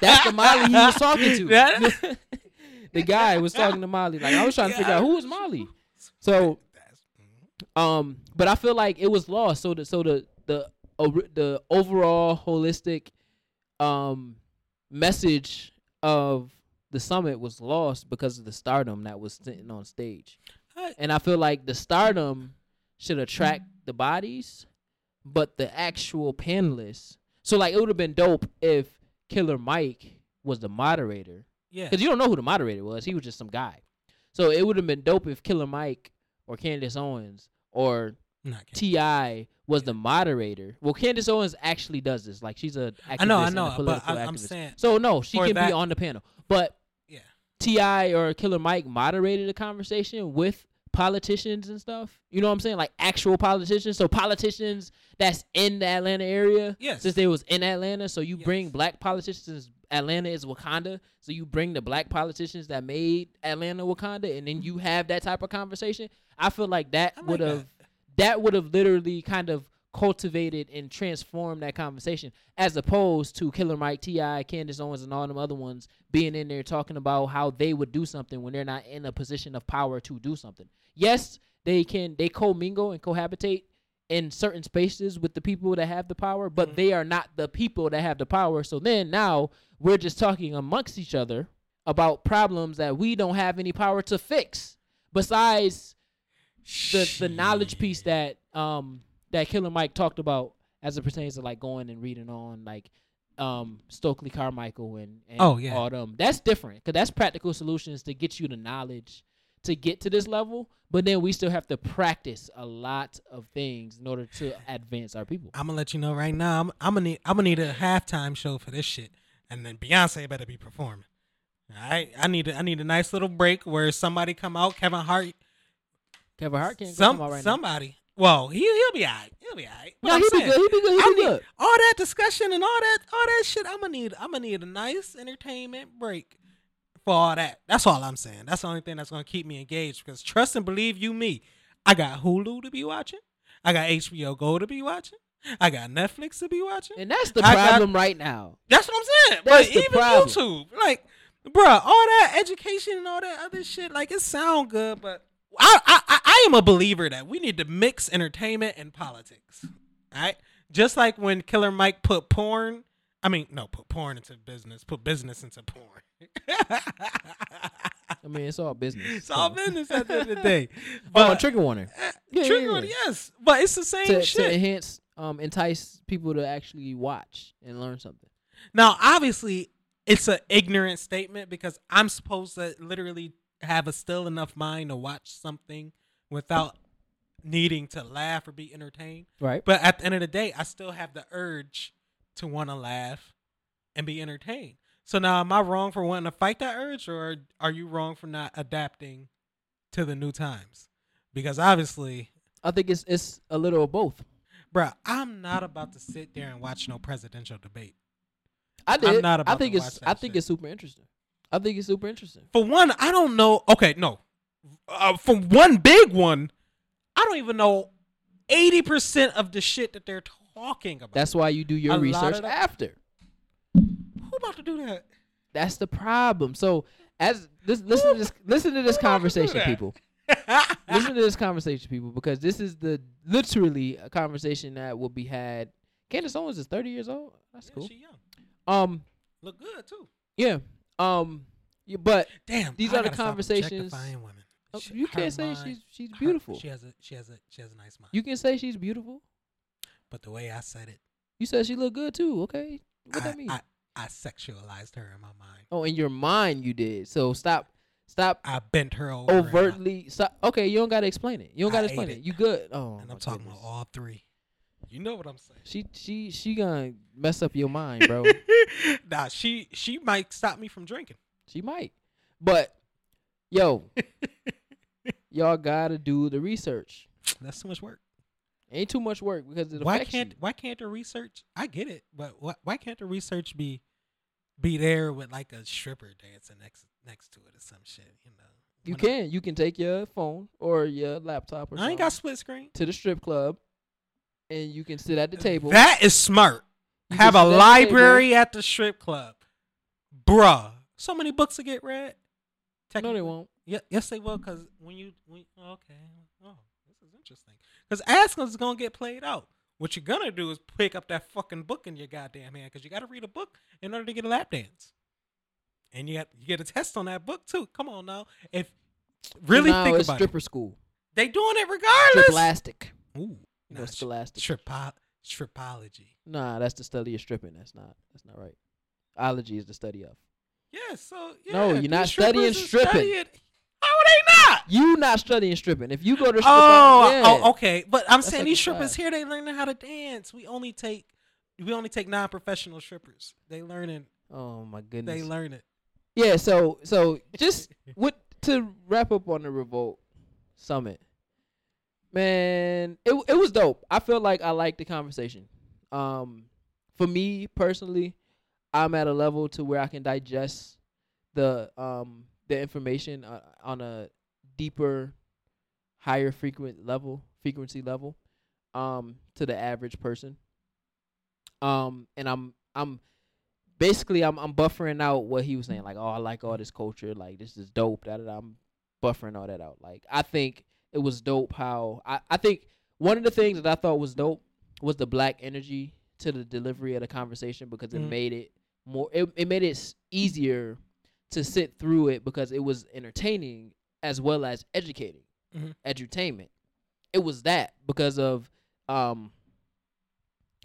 That's the Molly he was talking to. The guy was talking to Molly. Like I was trying to figure out who was Molly. So, um, but I feel like it was lost. So the so the the uh, the overall holistic, um, message of the summit was lost because of the stardom that was sitting on stage, and I feel like the stardom should attract the bodies. But the actual panelists. So, like, it would have been dope if Killer Mike was the moderator. Yeah. Because you don't know who the moderator was. He was just some guy. So, it would have been dope if Killer Mike or Candace Owens or T I was the moderator. Well, Candace Owens actually does this. Like, she's a activist. I know, I know, but I, I'm saying. So, no, she can that, be on the panel. But yeah. T I or Killer Mike moderated a conversation with politicians and stuff. You know what I'm saying? Like, actual politicians. So, politicians that's in the Atlanta area. Yes. Since they was in Atlanta. So, you yes. bring black politicians. Atlanta is Wakanda. So, you bring the black politicians that made Atlanta Wakanda. And then you have that type of conversation. I feel like that oh would have. That would have literally kind of cultivated and transformed that conversation, as opposed to Killer Mike, T I, Candace Owens, and all them other ones being in there talking about how they would do something when they're not in a position of power to do something. Yes, they can they co-mingle and cohabitate in certain spaces with the people that have the power, but mm-hmm. they are not the people that have the power. So then now we're just talking amongst each other about problems that we don't have any power to fix besides The the knowledge piece that um that Killer Mike talked about as it pertains to like going and reading on like um Stokely Carmichael and, and oh, yeah. all them. That's different because that's practical solutions to get you the knowledge to get to this level. But then we still have to practice a lot of things in order to advance our people. I'm gonna let you know right now. I'm I'm gonna need I'm gonna need a halftime show for this shit, and then Beyonce better be performing. All right, I need a, I need a nice little break where somebody come out, Kevin Hart. Kevin Hart can't Some, right somebody. Now. Well, he he'll be all right. He'll be all right. But no, he'll be good. He'll be good. He'll be good. All that discussion and all that all that shit. I'm gonna need I'm gonna need a nice entertainment break for all that. That's all I'm saying. That's the only thing that's gonna keep me engaged. Because trust and believe you me, I got Hulu to be watching. I got H B O Go to be watching. I got Netflix to be watching. And that's the problem got, right now. That's what I'm saying. That's but even problem. YouTube, like, bruh, all that education and all that other shit, like it sound good, but. I, I I am a believer that we need to mix entertainment and politics, all right? Just like when Killer Mike put porn, I mean, no, put porn into business, put business into porn. I mean, it's all business. It's so. all business at the end of the day. But, oh, trigger warning. Yeah, trigger yeah, yeah. warning, yes. But it's the same to, shit. To enhance, um, entice people to actually watch and learn something. Now, obviously, it's an ignorant statement because I'm supposed to literally have a still enough mind to watch something without needing to laugh or be entertained. Right. But at the end of the day, I still have the urge to want to laugh and be entertained. So now, am I wrong for wanting to fight that urge, or are you wrong for not adapting to the new times? Because obviously, I think it's it's a little of both. Bruh, I'm not about to sit there and watch no presidential debate. I did. I'm not about I think to it's watch that I think shit. it's super interesting. I think it's super interesting. For one, I don't know. Okay, no. Uh, for one big one, I don't even know eighty percent of the shit that they're talking about. That's why you do your a research after. Who about to do that? That's the problem. So, as this, listen to this, listen to this conversation, people. Listen to this conversation, people, because this is the literally a conversation that will be had. Candace Owens is thirty years old. That's yeah, cool. She young. Um, look good too. Yeah. Um, yeah, but damn, these I are the conversations. Women. Oh, she, you can't say mind, she's she's beautiful. Her, she has a she has a she has a nice mind. You can say she's beautiful, but the way I said it, you said she looked good too. Okay, what I, that mean? I, I sexualized her in my mind. Oh, in your mind you did. So stop, stop. I bent her over overtly. My, stop. Okay, you don't gotta explain it. You don't gotta I explain it. it. You good? Oh, and I'm talking goodness. about all three. You know what I'm saying. She she she gonna mess up your mind, bro. Nah, she she might stop me from drinking. She might. But yo, y'all gotta do the research. That's too much work. Ain't too much work because it why can't you. why can't the research? I get it, but why, why can't the research be be there with like a stripper dancing next next to it or some shit? You know. You when can I, you can take your phone or your laptop or I ain't got split screen to the strip club. And you can sit at the table. That is smart. You have a library at the strip club. Bruh. So many books will get read. No, they won't. Yeah, yes, they will. Because when you... When, okay. Oh, this is interesting. Because Askins is going to get played out. What you're going to do is pick up that fucking book in your goddamn hand. Because you got to read a book in order to get a lap dance. And you got you get a test on that book, too. Come on, now. If Really no, think about it. It's stripper school. They doing it regardless. Striplastic. Ooh. You know, nah, scholastic. Tripo- tripology. Nah, that's the study of stripping. That's not. That's not right. Ology is the study of. Yeah. So yeah, no, you're not studying stripping. Studying. How are they not? You not studying stripping. If you go to strip oh, dance, oh, okay. But I'm saying like these strippers class. Here, they learning how to dance. We only take we only take non-professional strippers. They learning. Oh my goodness. They learn it. Yeah. So so just with to wrap up on the Revolt Summit, man, it it was dope. I feel like I liked the conversation. Um, for me personally, I'm at a level to where I can digest the um the information uh, on a deeper, higher frequent level, frequency level, um, to the average person. Um, and I'm I'm basically I'm I'm buffering out what he was saying, like, oh, I like all this culture, like this is dope. That I'm buffering all that out. Like I think it was dope how I, I think one of the things that I thought was dope was the black energy to the delivery of the conversation, because it mm. made it more it, it made it easier to sit through it because it was entertaining as well as educating. Mm-hmm. Edutainment. It was that because of um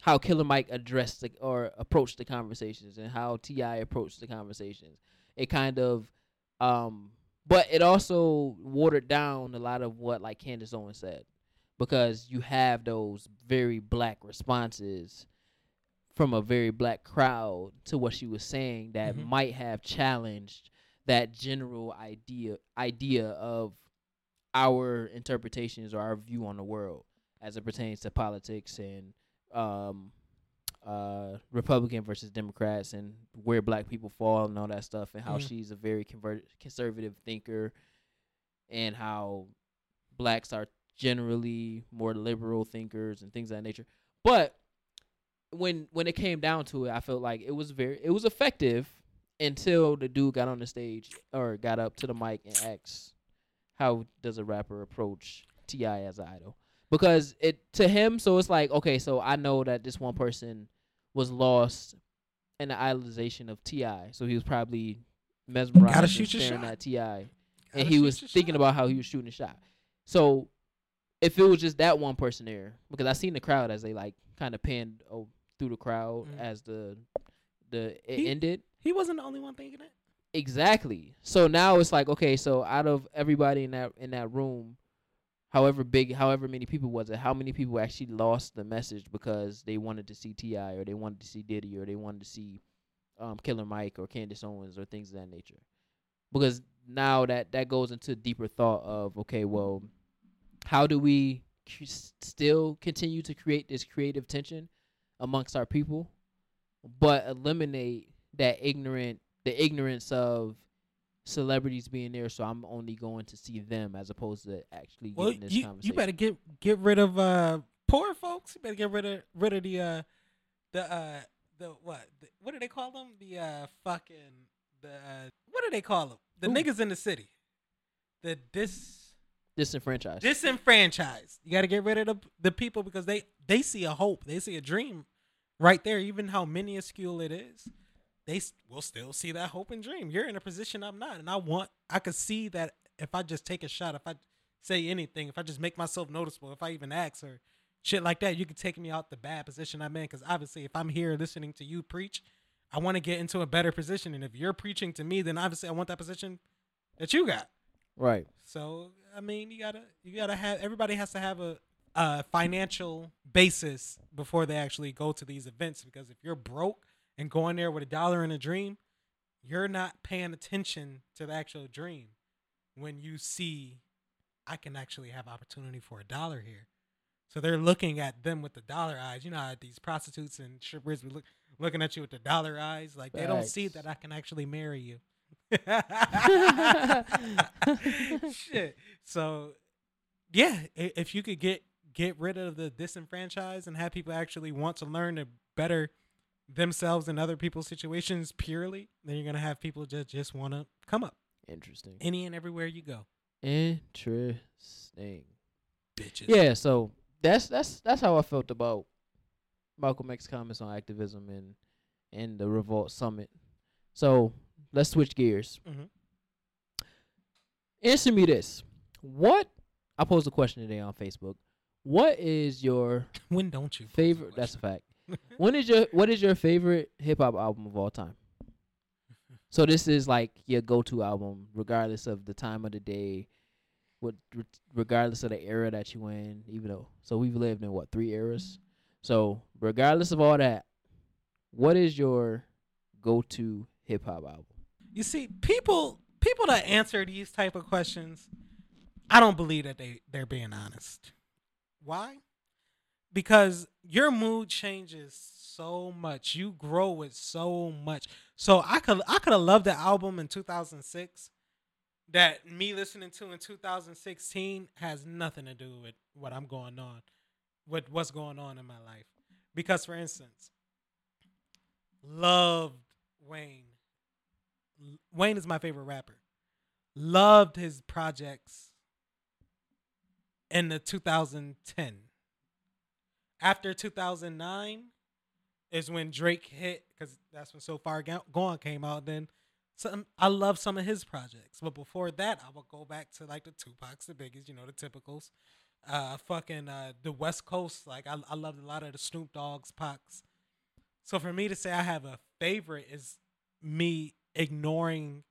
how Killer Mike addressed the, or approached the conversations and how T I approached the conversations. It kind of um but it also watered down a lot of what like Candace Owens said, because you have those very black responses from a very black crowd to what she was saying that mm-hmm. might have challenged that general idea idea of our interpretations or our view on the world as it pertains to politics and um, uh, Republican versus Democrats and where black people fall and all that stuff, and how mm-hmm. she's a very convert- conservative thinker and how blacks are generally more liberal thinkers and things of that nature. But when when it came down to it, I felt like it was very it was effective until the dude got on the stage or got up to the mic and asked, how does a rapper approach T I as an idol? Because it to him, so it's like, okay, so I know that this one person was lost in the idolization of T I, so he was probably mesmerized and staring at T I, and he was thinking about how he was shooting a shot. So if it was just that one person there, because I seen the crowd as they like kind of panned oh, through the crowd mm. as the the it he, ended. He wasn't the only one thinking it. Exactly. So now it's like, okay, so out of everybody in that in that room, however big, however many people was it, how many people actually lost the message because they wanted to see T I or they wanted to see Diddy or they wanted to see um, Killer Mike or Candace Owens or things of that nature? Because now that that goes into deeper thought of, okay, well, how do we c- still continue to create this creative tension amongst our people, but eliminate that ignorant, the ignorance of celebrities being there? So I'm only going to see them as opposed to actually well, getting this you, conversation. You better get get rid of uh, poor folks. You better get rid of rid of the uh, the uh, the what the, what do they call them? The uh, fucking the uh, what do they call them? The Ooh. Niggas in the city. The dis. Disenfranchised. Disenfranchised. You got to get rid of the, the people because they, they see a hope. They see a dream right there, even how minuscule it is. They st- will still see that hope and dream. You're in a position I'm not, and I want. I could see that if I just take a shot, if I say anything, if I just make myself noticeable, if I even ask or shit like that, you could take me out the bad position I'm in, because obviously if I'm here listening to you preach, I want to get into a better position, and if you're preaching to me, then obviously I want that position that you got. Right. So I mean, you gotta you gotta have everybody has to have a, a financial basis before they actually go to these events, because if you're broke and going there with a dollar and a dream, you're not paying attention to the actual dream. When you see, I can actually have opportunity for a dollar here, so they're looking at them with the dollar eyes. You know how these prostitutes and strippers be look, looking at you with the dollar eyes, like Facts. They don't see that I can actually marry you. Shit. So yeah, if you could get get rid of the disenfranchised and have people actually want to learn to better themselves in other people's situations purely, then you're gonna have people just just want to come up. Interesting. Any and everywhere you go. Interesting. Bitches. Yeah. So that's that's that's how I felt about Malcolm X's comments on activism and and the Revolt Summit. So let's switch gears. Mm-hmm. Answer me this. What? I posed a question today on Facebook. What is your when don't you favorite? That's a fact. when is your what is your favorite hip hop album of all time? So this is like your go to album, regardless of the time of the day, with regardless of the era that you in, even though, so we've lived in what, three eras. So regardless of all that, what is your go-to hip hop album? You see, people people that answer these type of questions, I don't believe that they they're being honest. Why? Because your mood changes so much. You grow with so much. So I could I could have loved the album in two thousand six that me listening to in two thousand sixteen has nothing to do with what I'm going on, with what's going on in my life. Because, for instance, loved Wayne. Wayne is my favorite rapper. Loved his projects in the two thousand ten. After two thousand nine is when Drake hit, because that's when So Far Gone came out. Then some, I love some of his projects. But before that, I would go back to like the Tupacs, the Biggies, you know, the typicals. Uh, fucking uh, the West Coast. Like I, I loved a lot of the Snoop Dogg's, Pac's. So for me to say I have a favorite is me ignoring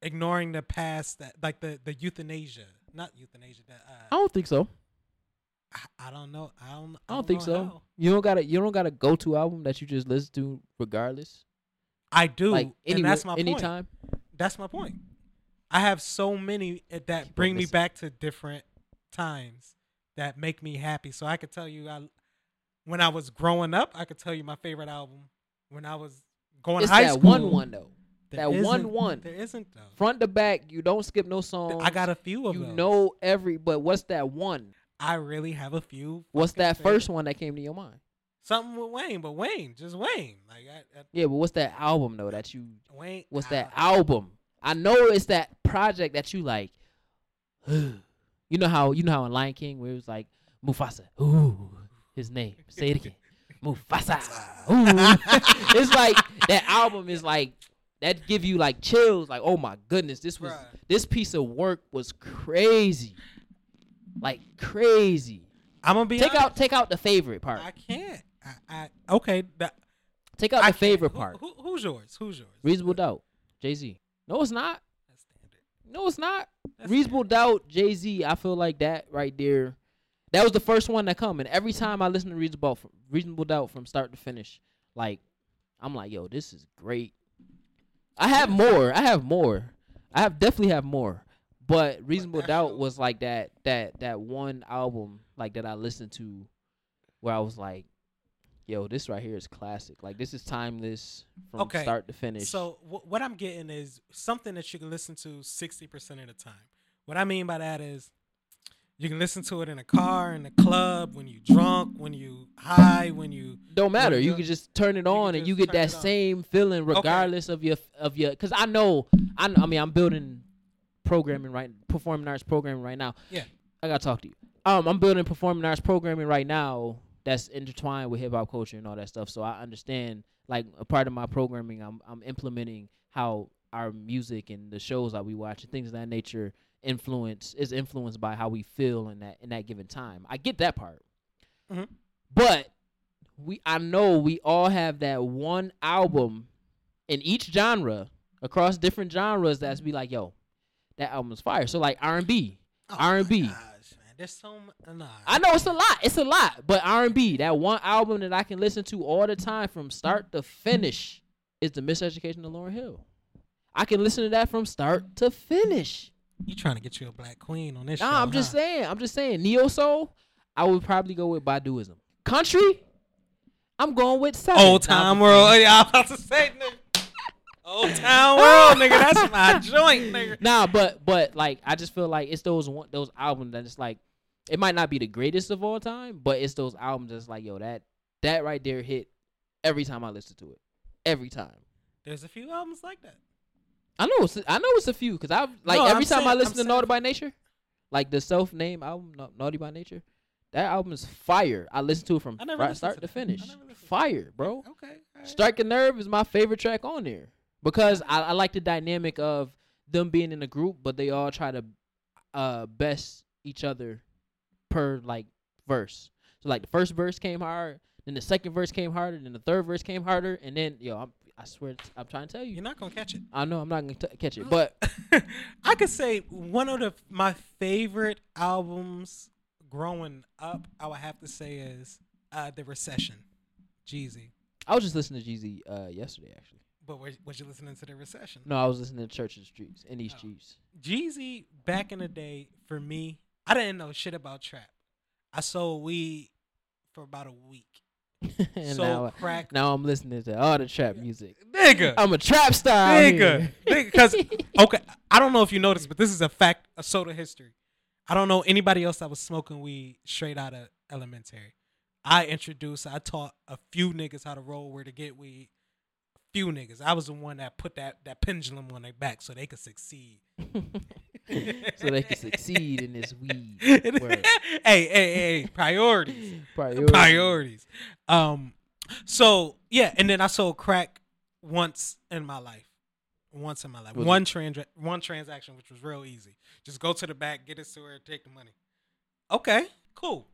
ignoring the past, that like the, the euthanasia. Not euthanasia. That, uh, I don't think so. I, I don't know. I don't. I don't, I don't think so. How. You don't got a you don't got a go to album that you just listen to regardless. I do, like any, and that's my point. Anytime. That's my point. I have so many that bring me back to different times that make me happy. So I could tell you, I when I was growing up, I could tell you my favorite album. When I was going it's high school, that one one though. That one one. There isn't though. Front to back, you don't skip no song. I got a few of them. You those. know every, but what's that one? I really have a few. What's that favorite. First one that came to your mind? Something with Wayne, but Wayne, just Wayne. Like, I, I, yeah, but what's that album though that you? Wayne. What's that I, album? I know it's that project that you like. you know how you know how in Lion King where it was like Mufasa. Ooh, his name. Say it again. Mufasa. Ooh. It's like that album is like that give you like chills. Like, oh my goodness, this was Bruh. this piece of work was crazy. Like crazy. I'm gonna be take honest. out take out the favorite part. I can't. I, I okay. That, take out I the can't. favorite who, part. Who, who's yours? Who's yours? Reasonable That's Doubt. Jay-Z. No, it's not. That's standard. No, it's not. That's Reasonable standard. Doubt. Jay-Z. I feel like that right there. That was the first one that come, and every time I listen to Reasonable Reasonable Doubt from start to finish, like I'm like, yo, this is great. I have more. I have more. I have definitely have more. But Reasonable but Doubt was like that that that one album like that I listened to where I was like, yo, this right here is classic. Like, this is timeless from okay. start to finish. So w- what I'm getting is something that you can listen to sixty percent of the time. What I mean by that is you can listen to it in a car, in the club, when you drunk, when you high, when you don't matter. You can just turn it on you and you get that same feeling regardless okay. of your of your cuz I know I, I mean I'm building programming right performing arts programming right now. Yeah. I gotta talk to you. Um I'm building performing arts programming right now that's intertwined with hip hop culture and all that stuff. So I understand like a part of my programming I'm I'm implementing how our music and the shows that we watch and things of that nature influence is influenced by how we feel in that in that given time. I get that part. Mm-hmm. But we I know we all have that one album in each genre across different genres that's be like, yo, that album's fire. So like R and B, oh R and B. Gosh, man. There's so much. Nah. I know it's a lot. It's a lot, but R and B, that one album that I can listen to all the time from start to finish, is The Miseducation of Lauryn Hill. I can listen to that from start to finish. You trying to get you a black queen on this? Nah, show, I'm huh? just saying. I'm just saying. Neo soul, I would probably go with Baduism. Country, I'm going with Seven. Old Time World. I was about to say. Old Town World, nigga, that's my joint, nigga. Nah, but but like I just feel like it's those one, those albums that it's like it might not be the greatest of all time, but it's those albums that's like, yo, that that right there hit every time I listen to it, every time. There's a few albums like that. I know, it's, I know it's a few because I've like no, every I'm time saying, I listen I'm to saying. Naughty by Nature, like the self-named album Na- Naughty by Nature, that album is fire. I listen to it from right, start to, to finish. Fire, bro. Okay. Right. Strike a Nerve is my favorite track on there. Because I, I like the dynamic of them being in a group, but they all try to uh, best each other per, like, verse. So, like, the first verse came hard, then the second verse came harder, then the third verse came harder, and then, yo, I'm, I swear, t- I'm trying to tell you. You're not going to catch it. I know I'm not going to catch it, but. I could say one of the, my favorite albums growing up, I would have to say, is uh, The Recession, Jeezy. I was just listening to Jeezy uh, yesterday, actually. But were, was you listening to The Recession? No, I was listening to Church and Streets, and these oh. Jeezy. Jeezy, back in the day, for me, I didn't know shit about trap. I sold weed for about a week. And so now, crack. Now I'm listening to all the trap music. Nigga. I'm a trap star. Nigga. Nigga. Because, okay, I don't know if you noticed, but this is a fact of soda history. I don't know anybody else that was smoking weed straight out of elementary. I introduced, I taught a few niggas how to roll, where to get weed. A few niggas. I was the one that put that, that pendulum on their back so they could succeed. So they can succeed in this weed. Hey, hey, hey! Priorities, priorities, priorities. Um, so yeah, and then I sold crack once in my life, once in my life, was one transaction, one transaction, which was real easy. Just go to the back, get it to her, take the money. Okay, cool.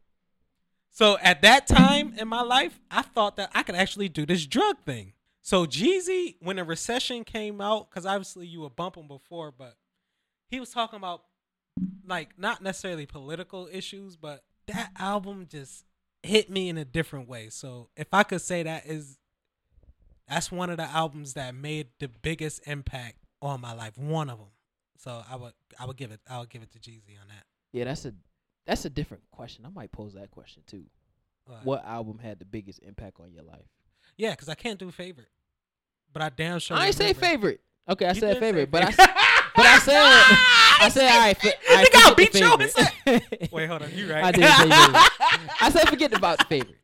So at that time in my life, I thought that I could actually do this drug thing. So Jeezy, when the Recession came out, because obviously you were bumping before, but. He was talking about, like, not necessarily political issues, but that album just hit me in a different way. So if I could say that is, that's one of the albums that made the biggest impact on my life. One of them. So I would, I would give it, I would give it to Jeezy on that. Yeah, that's a, that's a different question. I might pose that question too. What, what album had the biggest impact on your life? Yeah, because I can't do favorite, but I damn sure. I ain't say favorite. Okay, I you said favorite, but favorite. I. But I said, I said, all right. For, I think I'll beat you. Say, wait, hold on. You right. I did say favorite. I said, forget about the favorite.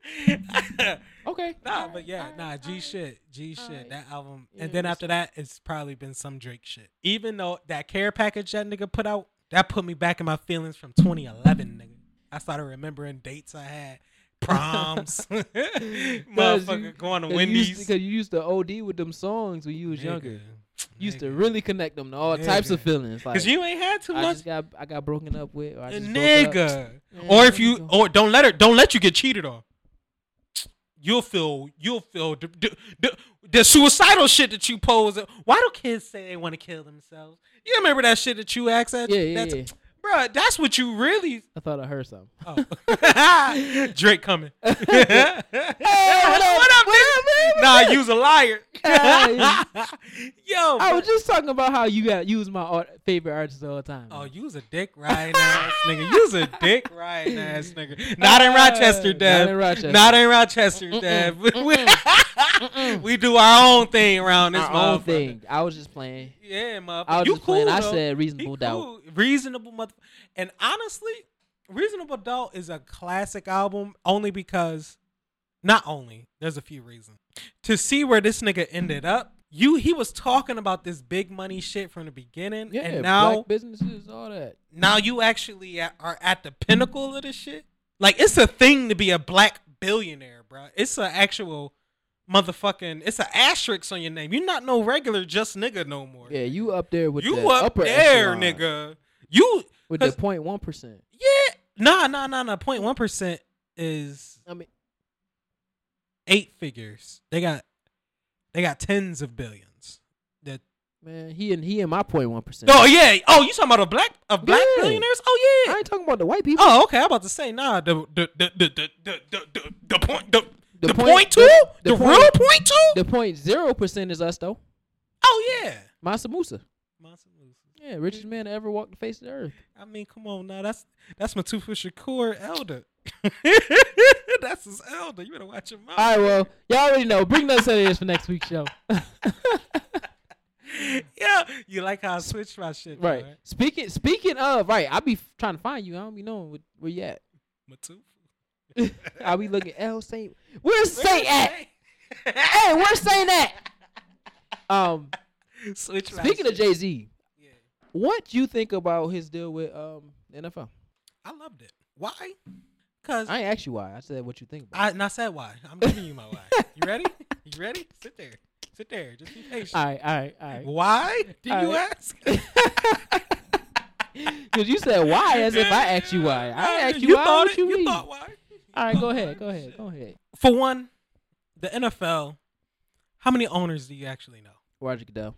Okay. Nah, right, but yeah, right, nah, G right, shit. G shit. Right. That album. Yeah, and then after that, it's probably been some Drake shit. Even though that care package that nigga put out, that put me back in my feelings from twenty eleven, nigga. I started remembering dates I had. Proms. Motherfucker you, going to Wendy's. Because you used to O D with them songs when you was nigga. Younger. Used nigga. To really connect them to all nigga. Types of feelings. Like, cause you ain't had too much. I just got I got broken up with, or I just nigga. Yeah, or if you, or don't let her, don't let you get cheated on. You'll feel, you'll feel the, the, the, the suicidal shit that you pose. Why do kids say they want to kill themselves? You remember that shit that you asked at? Yeah, yeah, that's, yeah. Bro, that's what you really. I thought I heard something. Oh. Drake coming. Hey, what up, what up, what up, nah, you was a liar. Hey. Yo, I was just talking about how you got you was my art, favorite artist all the time. Man. Oh, you was a dick riding ass nigga. You was a dick riding ass nigga. Not in Rochester, Dev. Not in Rochester. Not in Rochester, Dev. We do our own thing around this. Our own thing. I was just playing. Yeah, motherfucker. I was you just cool, playing. Though. I said reasonable he doubt. Cool. Reasonable mother. And honestly, Reasonable Doubt is a classic album only because. Not only, there's a few reasons. To see where this nigga ended up, you he was talking about this big money shit from the beginning, yeah, and now black businesses, all that. Now you actually are at the pinnacle of this shit. Like, it's a thing to be a black billionaire, bro. It's an actual motherfucking. It's an asterisk on your name. You're not no regular just nigga no more. Yeah, you up there with you the up upper there, echelon. Nigga. You with the point one percent. Yeah, nah, nah, nah, nah. Point one percent is. I mean. Eight figures. They got, they got tens of billions. That man, he and he and my point one percent. Oh yeah. Oh, you talking about a black, a black yeah. billionaires? Oh yeah. I ain't talking about the white people. Oh okay. I'm about to say nah. The the the the the the, the point the the, the point, point two the, the, the point, real point two the point zero percent is us though. Oh yeah. Mansa Musa. Mansa Musa. Yeah, richest man to ever walk the face of the earth. I mean, come on now. That's that's my two Fisher Core elder. That's his elder. You better watch him out. All right, well, y'all already know. Bring those ideas for next week's show. Yeah, you like how I switched my shit, right? Though, right? Speaking, speaking of, right, I be f- trying to find you. I don't be knowing where, where you at. Matufu. I be looking. El Saint. Where's Saint at? Hey, where's Saint at? Um, switch. Speaking of Jay-Z, yeah. What do you think about his deal with um N F L? I loved it. Why? Cause I ain't asked you why. I said what you think about I, it. And I said why. I'm giving you my why. You ready? You ready? Sit there. Sit there. Just be patient. All right, all right, all right. Why did all you right. ask? Because you said why as if I asked you why. I asked you, you why. Thought what it, you you thought why. All right, go ahead. Go ahead. Go ahead. For one, the N F L How many owners do you actually know? Roger Goodell.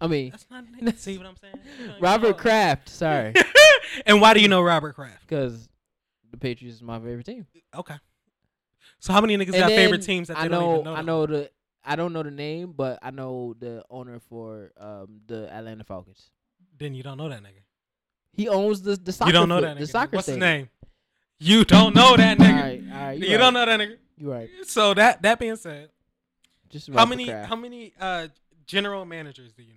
I mean, that's not nice. See what I'm saying? Robert Kraft. Sorry. And why do you know Robert Kraft? Because the Patriots is my favorite team. Okay. So how many niggas and got favorite teams that they I know, don't even know? I know the. I don't know the name, but I know the owner for um, the Atlanta Falcons. Then you don't know that nigga. He owns the the soccer. You don't know that nigga. The soccer What's thing. His name? You don't know that nigga. All right, all right, you right. don't know that nigga. You right. So that that being said, just how many how many uh, general managers do you know?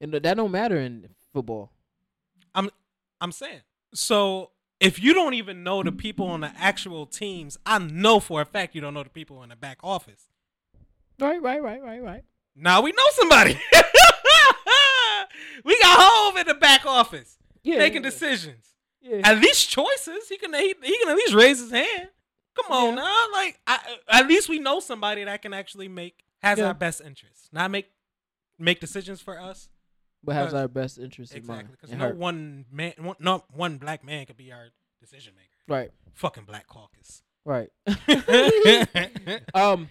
And that don't matter in football. I'm I'm saying so. If you don't even know the people on the actual teams, I know for a fact you don't know the people in the back office. Right, right, right, right, right. Now we know somebody. We got Hove in the back office yeah, making yeah. decisions. Yeah. At least choices. He can he, he can at least raise his hand. Come on yeah. now. Like I, at least we know somebody that can actually make has yeah. our best interests. Not make make decisions for us. But has our best interest exactly, in mind. Exactly, because no her. one man, one, no one black man could be our decision maker. Right. Fucking black caucus. Right. um.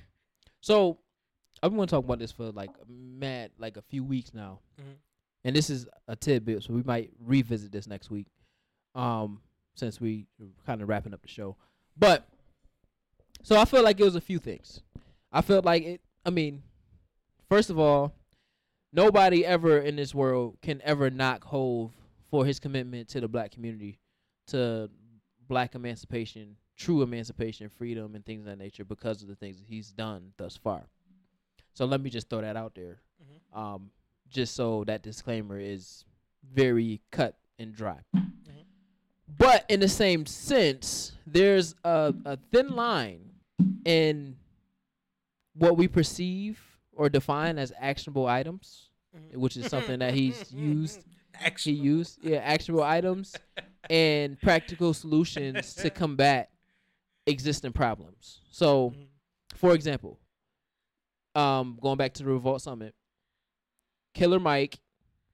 So, I've been going to talk about this for like mad, like a few weeks now, mm-hmm. and this is a tidbit, so we might revisit this next week, um, since we kind of wrapping up the show. But so I felt like it was a few things. I felt like it. I mean, first of all. Nobody ever in this world can ever knock Hove for his commitment to the black community, to black emancipation, true emancipation, freedom, and things of that nature because of the things that he's done thus far. So let me just throw that out there, mm-hmm. um, just so that disclaimer is very cut and dry. Mm-hmm. But in the same sense, there's a, a thin line in what we perceive or define as actionable items, mm-hmm. which is something that he's used. Actionable. He used, yeah, actionable items and practical solutions to combat existing problems. So, mm-hmm. for example, um, going back to the Revolt Summit, Killer Mike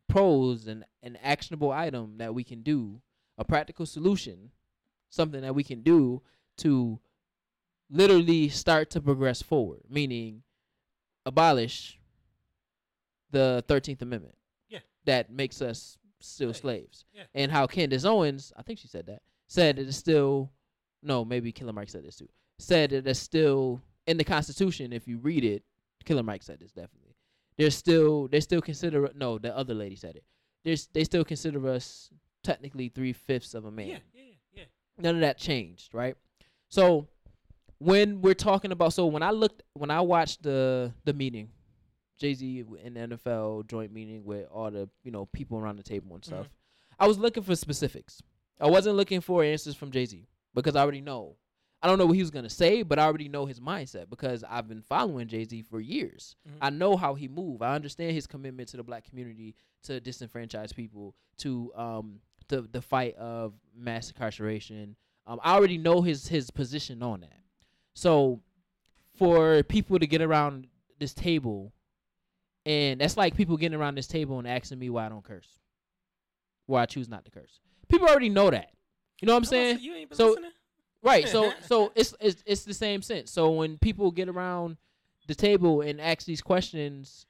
posed an, an actionable item that we can do, a practical solution, something that we can do to literally start to progress forward, meaning abolish the thirteenth Amendment. Yeah. That makes us still slaves. slaves. Yeah. And how Candace Owens, I think she said that, said it is still, no, maybe Killer Mike said this too, said it is still in the Constitution, if you read it, Killer Mike said this definitely. There's still, they still consider, no, the other lady said it. There's, they still consider us technically three-fifths of a man. Yeah, yeah, yeah. None of that changed, right? So, when we're talking about, so when I looked, when I watched the the meeting, Jay-Z and the N F L joint meeting with all the, you know, people around the table and stuff, mm-hmm. I was looking for specifics. I wasn't looking for answers from Jay-Z because I already know. I don't know what he was going to say, but I already know his mindset because I've been following Jay-Z for years. Mm-hmm. I know how he moves. I understand his commitment to the black community, to disenfranchised people, to um the, the fight of mass incarceration. Um, I already know his his position on that. So, for people to get around this table, and that's like people getting around this table and asking me why I don't curse, why I choose not to curse. People already know that. You know what I'm saying? You ain't been so, listening. Right. So, so it's it's it's the same sense. So when people get around the table and ask these questions,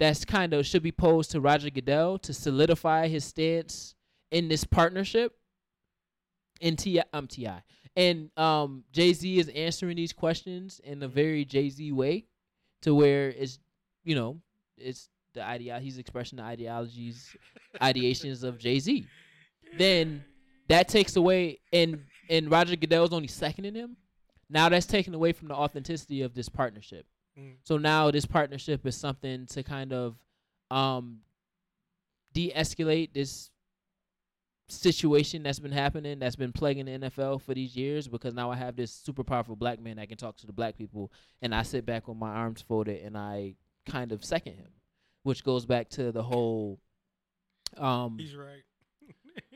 that's kind of should be posed to Roger Goodell to solidify his stance in this partnership. In T I, um, T I. And um, Jay-Z is answering these questions in a very Jay-Z way to where it's, you know, it's the ideology, he's expressing the ideologies, ideations of Jay-Z. Then that takes away, and, and Roger Goodell's only seconding him. Now that's taken away from the authenticity of this partnership. Mm. So now this partnership is something to kind of um, de-escalate this situation that's been happening, that's been plaguing the N F L for these years, because now I have this super powerful black man that can talk to the black people, and I sit back with my arms folded and I kind of second him, which goes back to the whole. Um, He's right.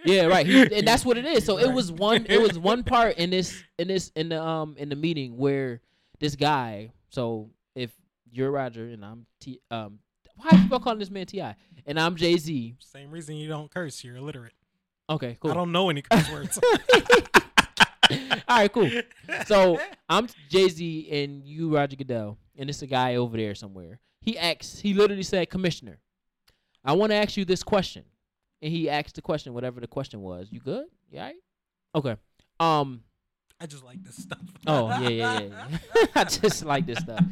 Yeah, right, he, and that's what it is. So it was one, it was one part in this, in this, in the um, in the meeting where this guy. So if you're Roger and I'm T, um, why do people calling this man T I and I'm Jay-Z? Same reason you don't curse. You're illiterate. Okay, cool. I don't know any curse words. All right, cool. So I'm Jay-Z and you, Roger Goodell, and it's a guy over there somewhere. He asks, he literally said, Commissioner, I want to ask you this question. And he asked the question, whatever the question was. You good? You all right? Okay. Um, I just like this stuff. Oh, yeah, yeah, yeah. yeah. I just like this stuff.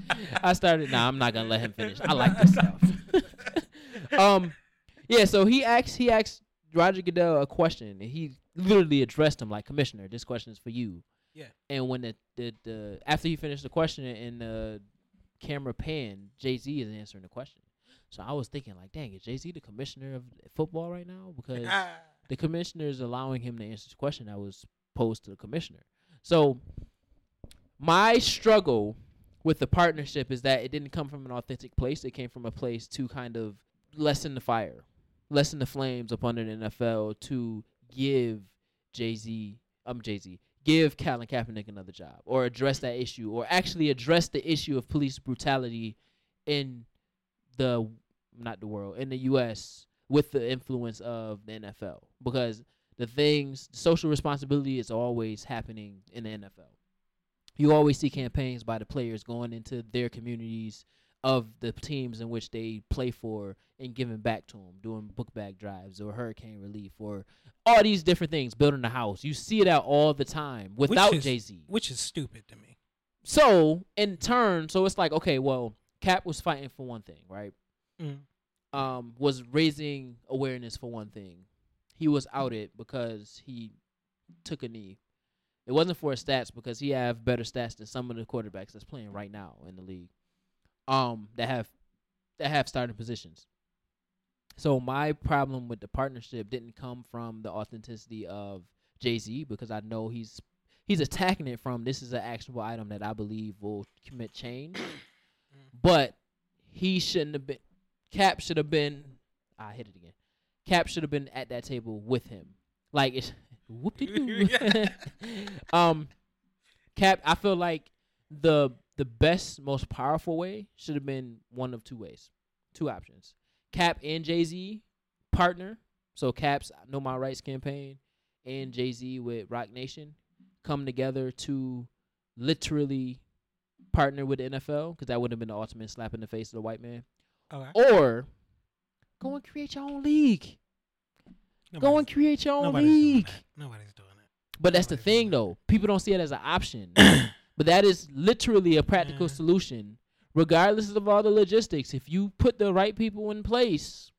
I started, nah, I'm not going to let him finish. I like this stuff. um, Yeah, so he asked, he asked Roger Goodell a question, and he literally addressed him like, Commissioner, this question is for you. Yeah. And when the, the, the after he finished the question and the camera pan, Jay-Z is answering the question. So I was thinking, like, dang, is Jay-Z the commissioner of football right now? Because the commissioner is allowing him to answer the question that was posed to the commissioner. So my struggle with the partnership is that it didn't come from an authentic place. It came from a place to kind of lessen the fire, lessen the flames upon the N F L to give Jay-Z, um, Jay-Z, give Colin Kaepernick another job or address that issue or actually address the issue of police brutality in the not the world in the U S with the influence of the N F L, because the things social responsibility is always happening in the N F L. You always see campaigns by the players going into their communities of the teams in which they play for and giving back to them, doing book bag drives or hurricane relief or all these different things, building a house. You see it out all the time without Jay-Z, which is stupid to me. So in turn, so it's like, okay, well, Cap was fighting for one thing, right? Mm. Um, was raising awareness for one thing. He was outed because he took a knee. It wasn't for his stats because he have better stats than some of the quarterbacks that's playing right now in the league. Um, that have that have starting positions. So my problem with the partnership didn't come from the authenticity of Jay-Z, because I know he's he's attacking it from this is an actionable item that I believe will commit change. But he shouldn't have been. Cap should have been. I hit it again. Cap should have been at that table with him. Like it's whoop de doo. Um, Cap. I feel like the the best, most powerful way should have been one of two ways, two options. Cap and Jay-Z partner. So Cap's Know My Rights campaign and Jay-Z with Roc Nation come together to literally partner with the N F L, because that would have been the ultimate slap in the face of the white man. Okay. Or go and create your own league. Nobody's, go and create your own nobody's league. Doing that. Nobody's doing it. But that's nobody's the thing, though. That. People don't see it as an option. But that is literally a practical yeah. solution, regardless of all the logistics. If you put the right people in place,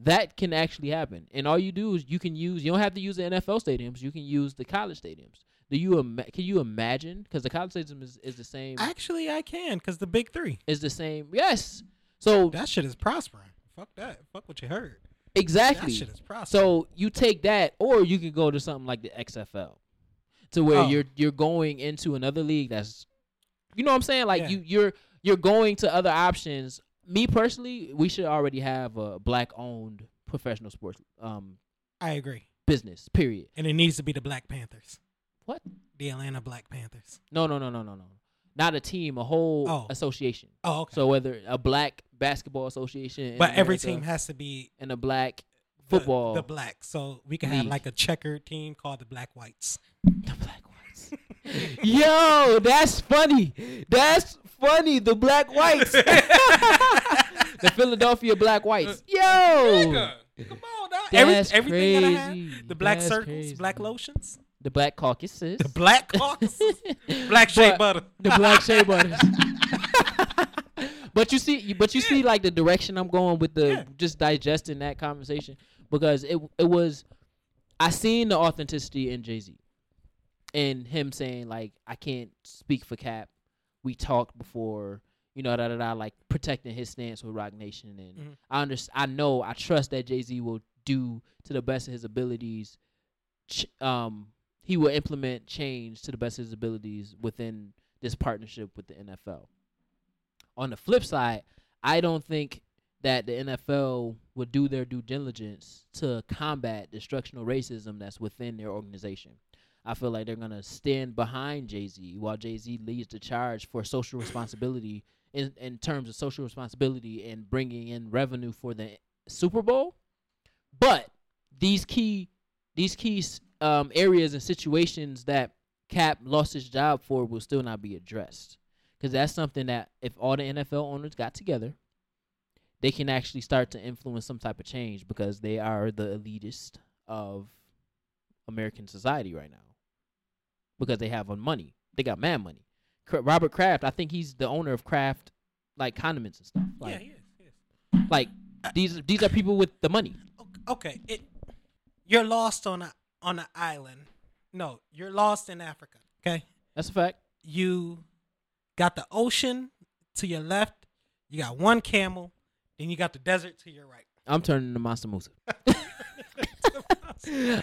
that can actually happen. And all you do is you can use. You don't have to use the N F L stadiums. You can use the college stadiums. Do you ima- can you imagine? Because the college stadium is, is the same. Actually, I can, because the big three is the same. Yes. So that shit is prospering. Fuck that. Fuck what you heard. Exactly. That shit is prospering. So you take that, or you can go to something like the X F L, to where oh. you're you're going into another league. That's, you know what I'm saying? Like yeah. you you're you're going to other options. Me personally, we should already have a black-owned professional sports. Um, I agree. Business. Period. And it needs to be the Black Panthers. What? The Atlanta Black Panthers. No, no, no, no, no, no. Not a team, a whole oh. association. Oh, okay. So whether a black basketball association. But every team has to be. And a black football. The, the black. So we can league. Have like a checkered team called the Black Whites. The Black Whites. Yo, that's funny. That's funny. The Black Whites. The Philadelphia Black Whites. Yo. Nigga, come on. Now. That's every, everything crazy. That I have. The black that's circles, crazy. Black lotions. The black caucuses. The black caucuses. Black shea butter. The black shea butters. But you see, but you yeah. see, like the direction I'm going with the yeah. just digesting that conversation, because it it was, I seen the authenticity in Jay-Z, and him saying like, I can't speak for Cap. We talked before, you know, da da da, like protecting his stance with Roc Nation, and mm-hmm. I under, I know, I trust that Jay-Z will do to the best of his abilities. Ch- um. He will implement change to the best of his abilities within this partnership with the N F L. On the flip side, I don't think that the N F L would do their due diligence to combat the structural racism that's within their organization. I feel like they're going to stand behind Jay-Z while Jay-Z leads the charge for social responsibility in, in terms of social responsibility and bringing in revenue for the Super Bowl. But these key, these keys. Um, areas and situations that Cap lost his job for will still not be addressed. Because that's something that if all the N F L owners got together, they can actually start to influence some type of change because they are the elitist of American society right now. Because they have money. They got mad money. Robert Kraft, I think he's the owner of Kraft, like, condiments and stuff. Like, yeah, he is. He is. Like, uh, these these are people with the money. Okay. It, you're lost on a, on an island. No, you're lost in Africa, okay? That's a fact. You got the ocean to your left. You got one camel. Then you got the desert to your right. I'm turning to Mansa Musa.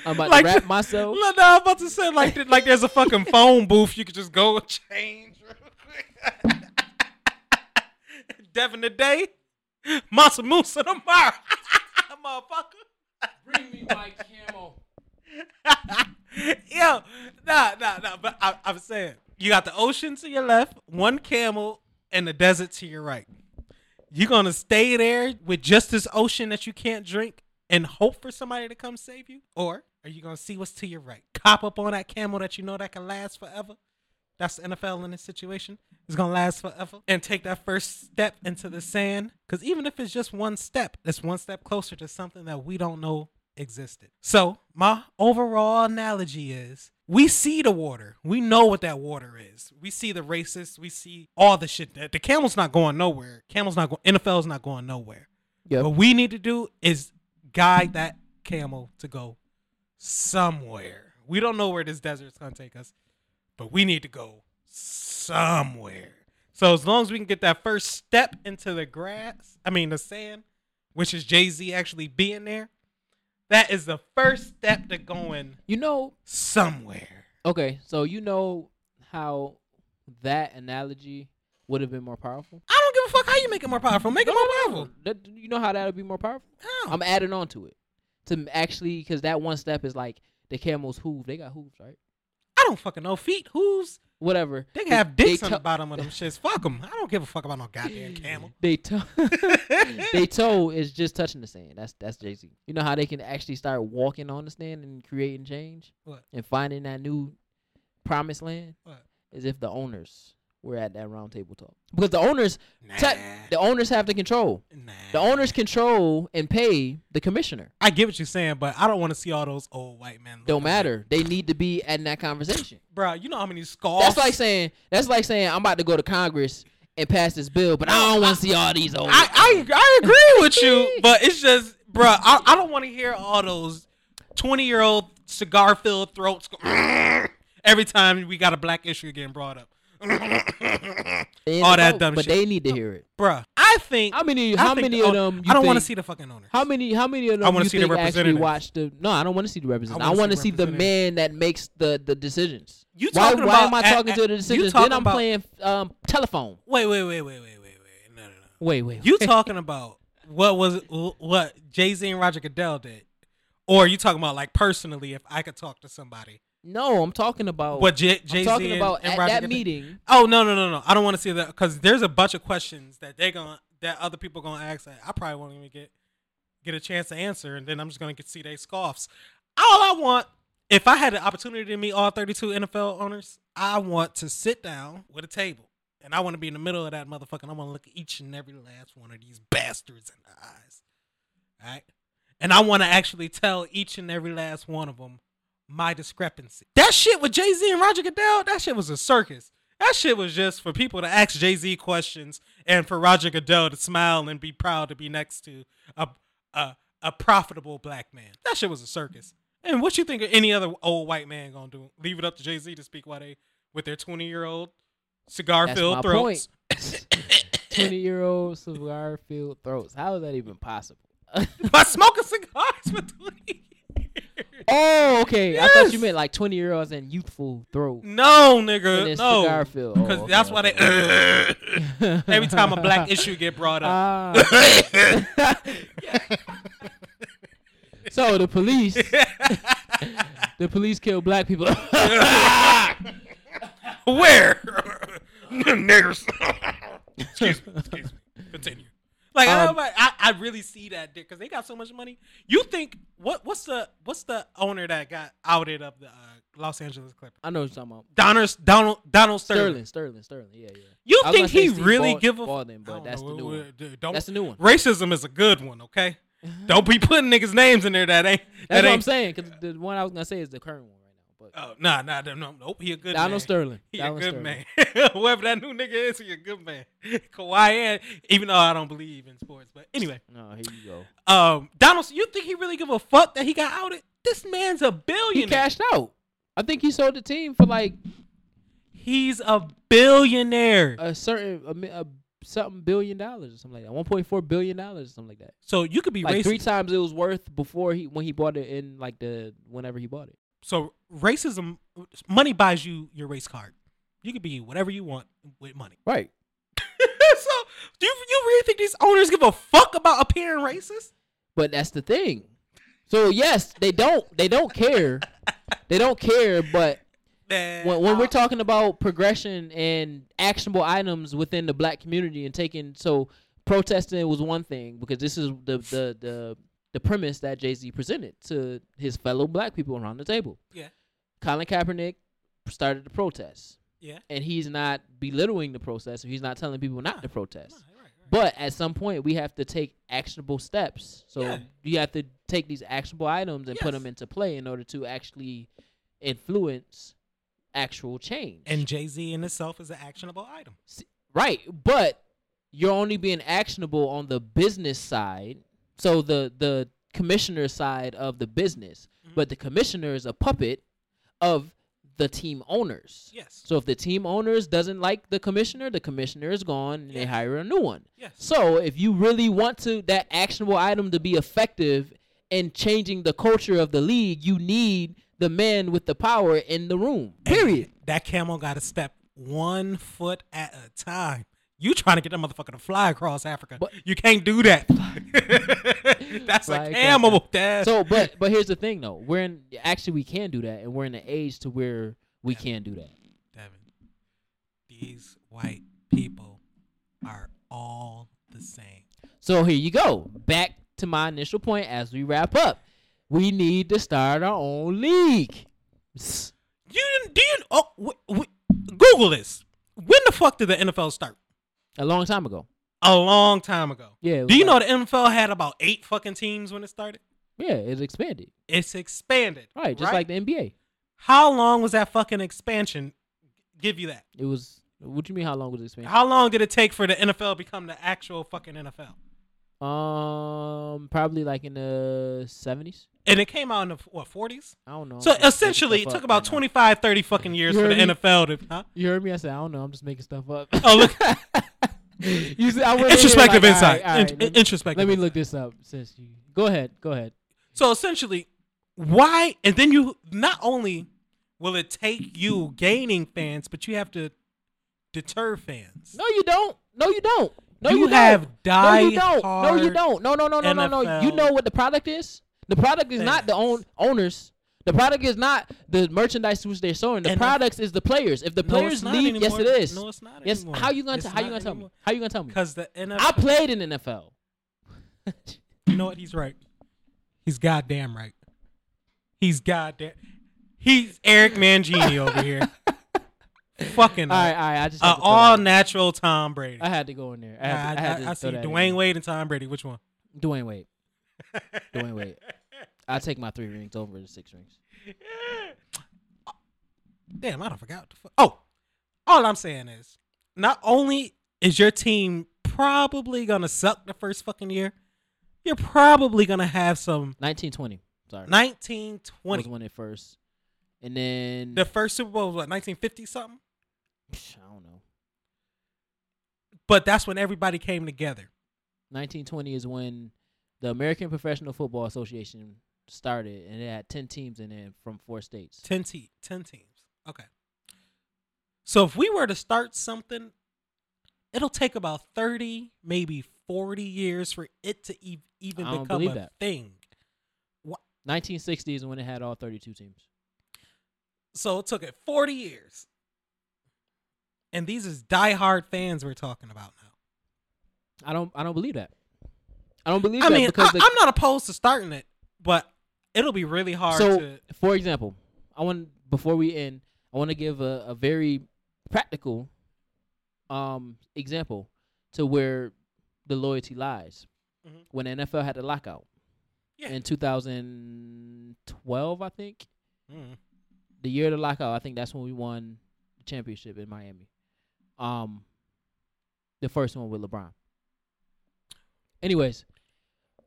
I'm about like, to wrap myself. No, no, I'm about to say like like there's a fucking phone booth you could just go and change real quick. Devin today, Mansa Musa tomorrow, motherfucker. Bring me my camel. Yo, nah, nah, nah. But I, I'm saying you got the ocean to your left, one camel, and the desert to your right. You're gonna stay there with just this ocean that you can't drink and hope for somebody to come save you? Or are you going to see what's to your right? Cop up on that camel that you know that can last forever. That's the N F L in this situation. It's going to last forever. And take that first step into the sand. Because even if it's just one step, it's one step closer to something that we don't know existed. So my overall analogy is we see the water. We know what that water is. We see the racists. We see all the shit. That the camel's not going nowhere. Camel's not going. N F L's not going nowhere. Yep. What we need to do is guide that camel to go somewhere. We don't know where this desert's going to take us, but we need to go somewhere. So as long as we can get that first step into the grass, I mean the sand, which is Jay-Z actually being there, that is the first step to going, you know, somewhere. Okay, so you know how that analogy would have been more powerful? I don't give a fuck how you make it more powerful. Make no, it more no, powerful. No. That, you know how that would be more powerful? How? I'm adding on to it. To actually, because that one step is like the camel's hoof. They got hooves, right? I don't fucking know. Feet, hooves. Whatever. They can have dicks they to- on the bottom of them shits. Fuck them. I don't give a fuck about no goddamn camel. They toe they toe is just touching the sand. That's that's Jay-Z. You know how they can actually start walking on the sand and creating change? What? And finding that new promised land? What? Is if the owners... We're at that round table talk because the owners, nah. te- the owners have the control. Nah. The owners control and pay the commissioner. I get what you're saying, but I don't want to see all those old white men. Don't matter. They need to be in that conversation, bro. You know how many scars? That's like saying that's like saying I'm about to go to Congress and pass this bill, but I don't want to see all these old. I I, I agree with you, but it's just, bro. I, I don't want to hear all those twenty year old cigar filled throats go, every time we got a black issue getting brought up. All that vote, dumb but shit. But they need to hear it, bruh. I think how many? How many the, of them? You I don't want to see the fucking owners. How many? How many of them? I want to see the representatives. Watch the, no, I don't want to see the representatives. I want to see, see the man that makes the, the decisions. You talking why, about? Why am I talking at, at, to the decisions? Then I'm about, playing um, telephone. Wait, wait, wait, wait, wait, wait, wait. No, no, no. Wait, wait. You talking about what was what Jay-Z and Roger Goodell did, or are you talking about like personally? If I could talk to somebody. No, I'm talking about what J- Jay-Z I'm talking and, about and at Roger that Goodell. Meeting. Oh no, no, no, no! I don't want to see that because there's a bunch of questions that they gonna that other people gonna ask that I probably won't even get get a chance to answer, and then I'm just gonna get see they scoffs. All I want, if I had the opportunity to meet all thirty-two N F L owners, I want to sit down with a table, and I want to be in the middle of that motherfucker. And I want to look at each and every last one of these bastards in the eyes, all right? And I want to actually tell each and every last one of them. My discrepancy. That shit with Jay-Z and Roger Goodell, that shit was a circus. That shit was just for people to ask Jay-Z questions and for Roger Goodell to smile and be proud to be next to a a, a profitable black man. That shit was a circus. And what you think of any other old white man gonna do? Leave it up to Jay-Z to speak while they with their twenty-year-old cigar-filled throats. twenty-year-old cigar-filled throats. How is that even possible? By smoking cigars for twenty years. Oh, okay. Yes. I thought you meant like twenty year olds and youthful throat. No, nigga. No. Cigar field. Because oh, okay, that's why okay. they. Uh, every time a black issue get brought up. Uh, so the police. the police kill black people. Where? Niggers. Excuse me. Excuse me. Continue. Like, um, I, I I really see that there because they got so much money. You think what what's the what's the owner that got outed of the uh, Los Angeles Clippers? I know what you're talking about. Donald Donald Donald Sterling. Sterling Sterling Sterling. Yeah, yeah. You think he really ball, give a fuck? But that's know, the new one. Don't, that's the new one. Racism is a good one, okay? Don't be putting niggas' names in there that ain't. That's that what ain't, I'm saying. Because the one I was gonna say is the current one. Oh, nah, nah, no, nope, he a good Donald man. Sterling. He Donald a good Sterling. Man. Whoever that new nigga is, he a good man. Kawhi, even though I don't believe in sports, but anyway. No, here you go. Um, Donald, you think he really give a fuck that he got outed? This man's a billionaire. He cashed out. I think he sold the team for like. He's a billionaire. A certain, a, a, something billion dollars or something like that. one point four billion dollars or something like that. So you could be like racist. Three times it was worth before he, when he bought it in like the, whenever he bought it. So racism, money buys you your race card. You can be whatever you want with money. Right. So do you, you really think these owners give a fuck about appearing racist? But that's the thing. So yes, they don't. They don't care. They don't care. But Man, when, when we're talking about progression and actionable items within the black community and taking, so protesting was one thing because this is the the the. the premise that Jay-Z presented to his fellow black people around the table. Yeah. Colin Kaepernick started the protest. Yeah. And he's not belittling the protest. He's not telling people not nah, to protest. Nah, right, right. But at some point, we have to take actionable steps. So yeah. you have to take these actionable items and yes. put them into play in order to actually influence actual change. And Jay-Z in itself is an actionable item. Right. But you're only being actionable on the business side. So the, the commissioner side of the business, mm-hmm. but the commissioner is a puppet of the team owners. Yes. So if the team owners doesn't like the commissioner, the commissioner is gone and yes. they hire a new one. Yes. So if you really want to that actionable item to be effective in changing the culture of the league, you need the man with the power in the room. Period. And that camel got to step one foot at a time. You trying to get that motherfucker to fly across Africa. But you can't do that. That's a camel. So, but but here's the thing, though. We're in, actually, we can do that, and we're in an age to where we Devin, can do that. Devin, these white people are all the same. So here you go. Back to my initial point as we wrap up. We need to start our own league. You didn't, do you, oh, w- w- Google this. When the fuck did the N F L start? A long time ago. A long time ago. Yeah. Do you like, know the N F L had about eight fucking teams when it started? Yeah, it's expanded. It's expanded. Right, just right? like the N B A. How long was that fucking expansion give you that? It was, what do you mean how long was it expanded? How long did it take for the N F L become the actual fucking N F L? Um, probably like in the seventies. And it came out in the, what, forties? I don't know. So I'm essentially, it took about twenty-five, thirty fucking years for the me? N F L to, huh? You heard me? I said, I don't know. I'm just making stuff up. Oh, look. You see, I introspective like, insight. All right, all right, In- let me, introspective. Let me look this up. Since you go ahead, go ahead. So essentially, why? And then you not only will it take you gaining fans, but you have to deter fans. No, you don't. No, you don't. No, you, you have died. No, you don't. No, you don't. No, no, no, no, N F L no, no. You know what the product is? The product is fans. Not the own owners. The product is not the merchandise which they're selling. The and products is the players. If the players no, leave, anymore. Yes, it is. No, it's not yes. anymore. How you gonna t- how you gonna tell anymore. me? How you gonna tell me? Because the N F L. I played in the N F L. You know what? He's right. He's goddamn right. He's goddamn. He's Eric Mangini over here. Fucking. All right, all right. I just uh, all natural Tom Brady. I had to go in there. I, had to, I, I, I, had to I see Dwyane Wade and Tom Brady. Which one? Dwyane Wade. Dwyane Wade. I take my three rings over the six rings. Yeah. Damn, I don't forgot what the fuck. Oh, all I'm saying is, not only is your team probably gonna suck the first fucking year, you're probably gonna have some nineteen twenty. Sorry, nineteen twenty was when it first, and then the first Super Bowl was what nineteen fifty something. I don't know. But that's when everybody came together. nineteen twenty is when the American Professional Football Association started, and it had ten teams in it from four states. Ten te- ten teams. Okay. So if we were to start something, it'll take about thirty, maybe forty years for it to e- even I become a that. thing. What? nineteen sixty is when it had all thirty-two teams. So it took it forty years. And these is diehard fans we're talking about now. I don't. I don't believe that. I don't believe I that. Mean, because I mean, I'm not opposed to starting it, but it'll be really hard so, to... for example, I want before we end, I want to give a, a very practical um, example to where the loyalty lies. Mm-hmm. When the N F L had the lockout yeah. in two thousand twelve, I think, mm. the year of the lockout, I think that's when we won the championship in Miami. Um, the first one with LeBron. Anyways,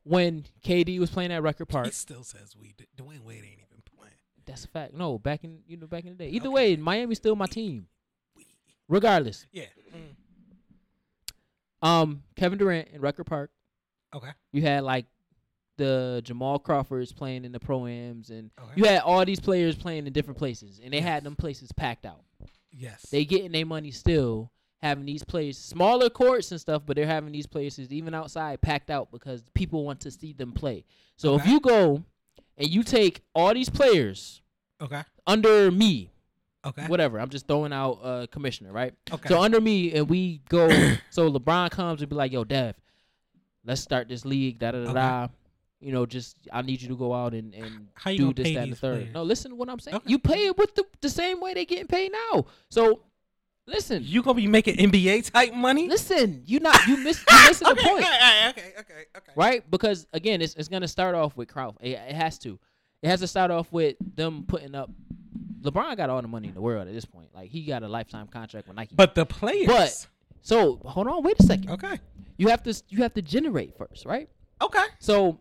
when K D was playing at Rucker Park, he still says we. Dwyane Wade ain't even playing. That's a fact. No, back in you know back in the day. Either okay. way, Miami's still my team, regardless. Yeah. Mm. Um, Kevin Durant in Rucker Park. Okay. You had like the Jamal Crawfords playing in the pro-ams, and okay. you had all these players playing in different places, and they yes. had them places packed out. Yes. They getting their money still. Having these places, smaller courts and stuff, but they're having these places, even outside, packed out because people want to see them play. So okay. if you go and you take all these players okay. under me, okay, whatever, I'm just throwing out a uh, commissioner, right? Okay. So under me, and we go, so LeBron comes and be like, yo, Dev, let's start this league, da-da-da-da. Okay. You know, just I need you to go out and, and do this, that, and the third. Players? No, listen to what I'm saying. Okay. You pay it with the, the same way they getting paid now. So... Listen, you gonna be making N B A type money. Listen, you not you miss you missing okay, the point. Okay, okay, okay, okay. Right, because again, it's it's gonna start off with Kraft. It, it has to, it has to start off with them putting up. LeBron got all the money in the world at this point. Like he got a lifetime contract with Nike. But the players. But so hold on, wait a second. Okay. You have to you have to generate first, right? Okay. So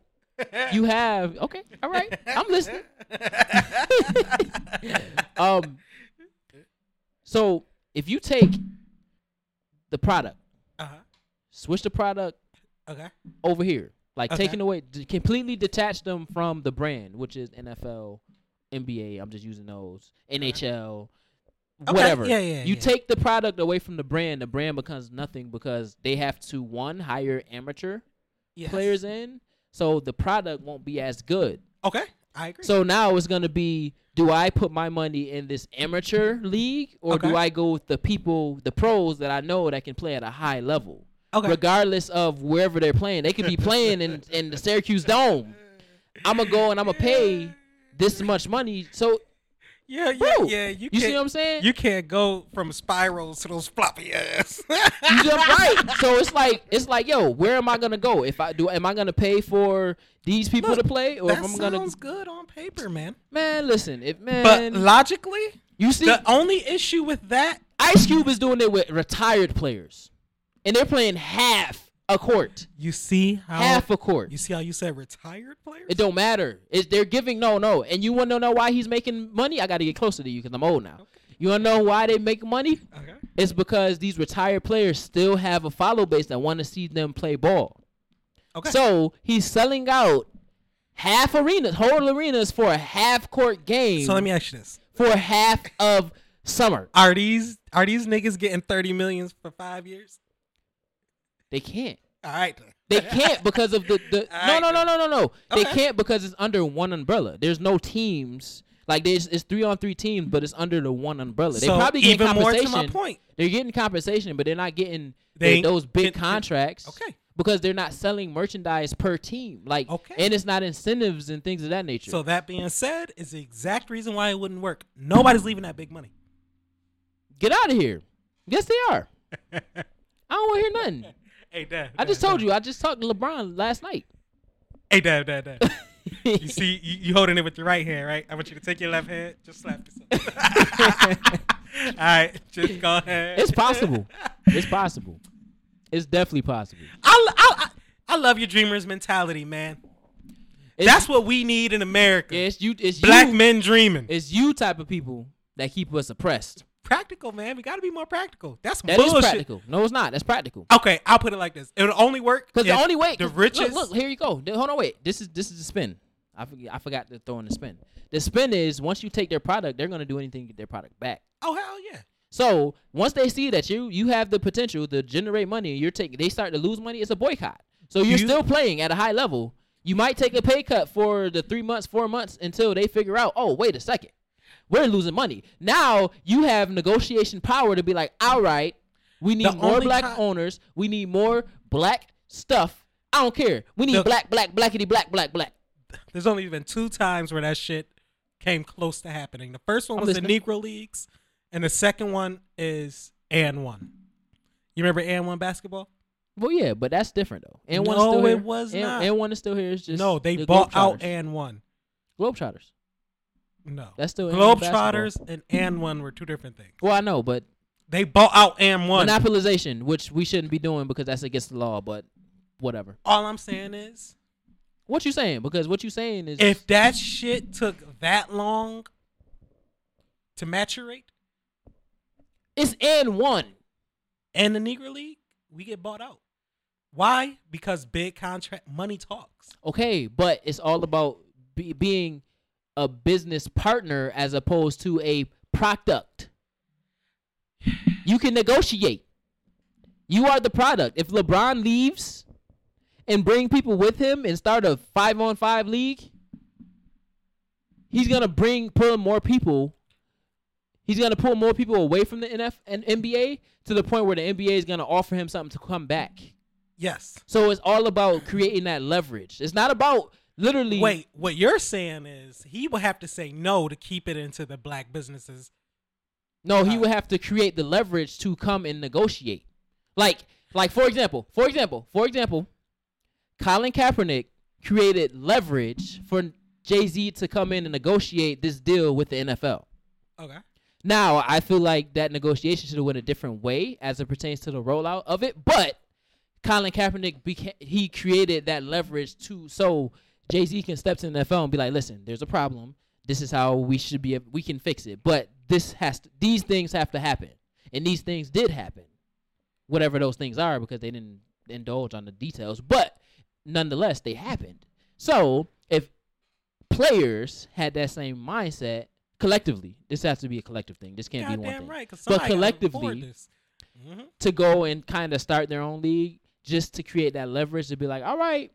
you have okay, all right. I'm listening. um. So. If you take the product, uh-huh. switch the product okay. over here, like okay. taking away, d- completely detach them from the brand, which is N F L, N B A, I'm just using those, N H L, okay. whatever. Yeah, yeah, you yeah. take the product away from the brand, the brand becomes nothing because they have to, one, hire amateur yes. players in, so the product won't be as good. Okay. I agree. So now it's going to be, do I put my money in this amateur league or okay. do I go with the people, the pros that I know that can play at a high level? Okay. Regardless of wherever they're playing. They could be playing in, in the Syracuse Dome. I'm going to go and I'm going to pay this much money. So, yeah, yeah, bro, yeah. You, you see what I'm saying? You can't go from spirals to those floppy ass. You jump right. So it's like, it's like, yo, where am I going to go? If I do, am I going to pay for... these people Look, to play, or that if I'm gonna sounds good on paper, man. Man, listen, if man, but logically, you see, the only issue with that, Ice Cube is doing it with retired players, and they're playing half a court. You see how half a court. You see how you said retired players? It don't matter. It, they're giving no, no, and you want to know why he's making money? I got to get closer to you because I'm old now. Okay. You want to know why they make money? Okay. It's because these retired players still have a follow base that want to see them play ball. Okay. So he's selling out half arenas, whole arenas for a half court game. So let me ask you this: for half of summer, are these are these niggas getting thirty millions for five years? They can't. All right. They can't because of the the no no no no no no. Okay. They can't because it's under one umbrella. There's no teams. Like there's it's three on three teams, but it's under the one umbrella. So they probably get compensation. Even more to my point, they're getting compensation, but they're not getting they those big can, contracts. Okay. Because they're not selling merchandise per team. Like, okay. And it's not incentives and things of that nature. So that being said, is the exact reason why it wouldn't work. Nobody's leaving that big money. Get out of here. Yes, they are. I don't want to hear nothing. Hey, Dad. I just told you. I just talked to LeBron last night. Hey, Dad, Dad, Dad. You see, you, you holding it with your right hand, right? I want you to take your left hand. Just slap yourself. All right. Just go ahead. It's possible. It's possible. It's definitely possible. I, I, I love your dreamer's mentality, man. It's, That's what we need in America. Yeah, it's you, it's Black you, men dreaming. It's you type of people that keep us oppressed. Practical, man. We got to be more practical. That's that bullshit. That is practical. No, it's not. That's practical. Okay, I'll put it like this. It'll only work because the only way the richest. Look, look, here you go. Hold on, wait. This is this is the spin. I forget, I forgot to throw in the spin. The spin is once you take their product, they're gonna do anything to get their product back. Oh hell yeah. So once they see that you you have the potential to generate money, and you're taking they start to lose money. It's a boycott. So you're you, still playing at a high level. You might take a pay cut for the three months, four months until they figure out. Oh, wait a second, we're losing money. Now you have negotiation power to be like, all right, we need more black time. owners. We need more black stuff. I don't care. We need the, black, black, blackity, black, black, black. There's only been two times where that shit came close to happening. The first one was the Negro Leagues, and the second one is And One. You remember And One basketball? Well, yeah, but that's different, though. And One no, is still here. No, it was and, not. And One is still here. It's just no, they the bought out And One. Globetrotters. No. That's still Globetrotters and And One were two different things. Well, I know, but... They bought out And One. Monopolization, which we shouldn't be doing because that's against the law, but whatever. All I'm saying is... What you saying? Because what you saying is... If that shit took that long to maturate... It's And One. And the Negro League, we get bought out. Why? Because big contract money talks. Okay, but it's all about be, being a business partner as opposed to a product. You can negotiate. You are the product. If LeBron leaves and bring people with him and start a five-on-five league, he's going to bring pull more people. He's going to pull more people away from the N F and N B A to the point where the N B A is going to offer him something to come back. Yes. So it's all about creating that leverage. It's not about literally. Wait, what you're saying is he will have to say no to keep it into the black businesses. No, he would have to create the leverage to come and negotiate. Like, like for example, for example, for example, Colin Kaepernick created leverage for Jay-Z to come in and negotiate this deal with the N F L. Okay. Now, I feel like that negotiation should have went a different way as it pertains to the rollout of it, but Colin Kaepernick, beca- he created that leverage to so Jay-Z can step to the N F L and be like, listen, there's a problem. This is how we should be. We can fix it. But this has to, these things have to happen. And these things did happen, whatever those things are, because they didn't indulge on the details. But nonetheless, they happened. So if players had that same mindset collectively, this has to be a collective thing. This can't God be one thing. Right, but collectively, mm-hmm. to go and kind of start their own league just to create that leverage to be like, all right.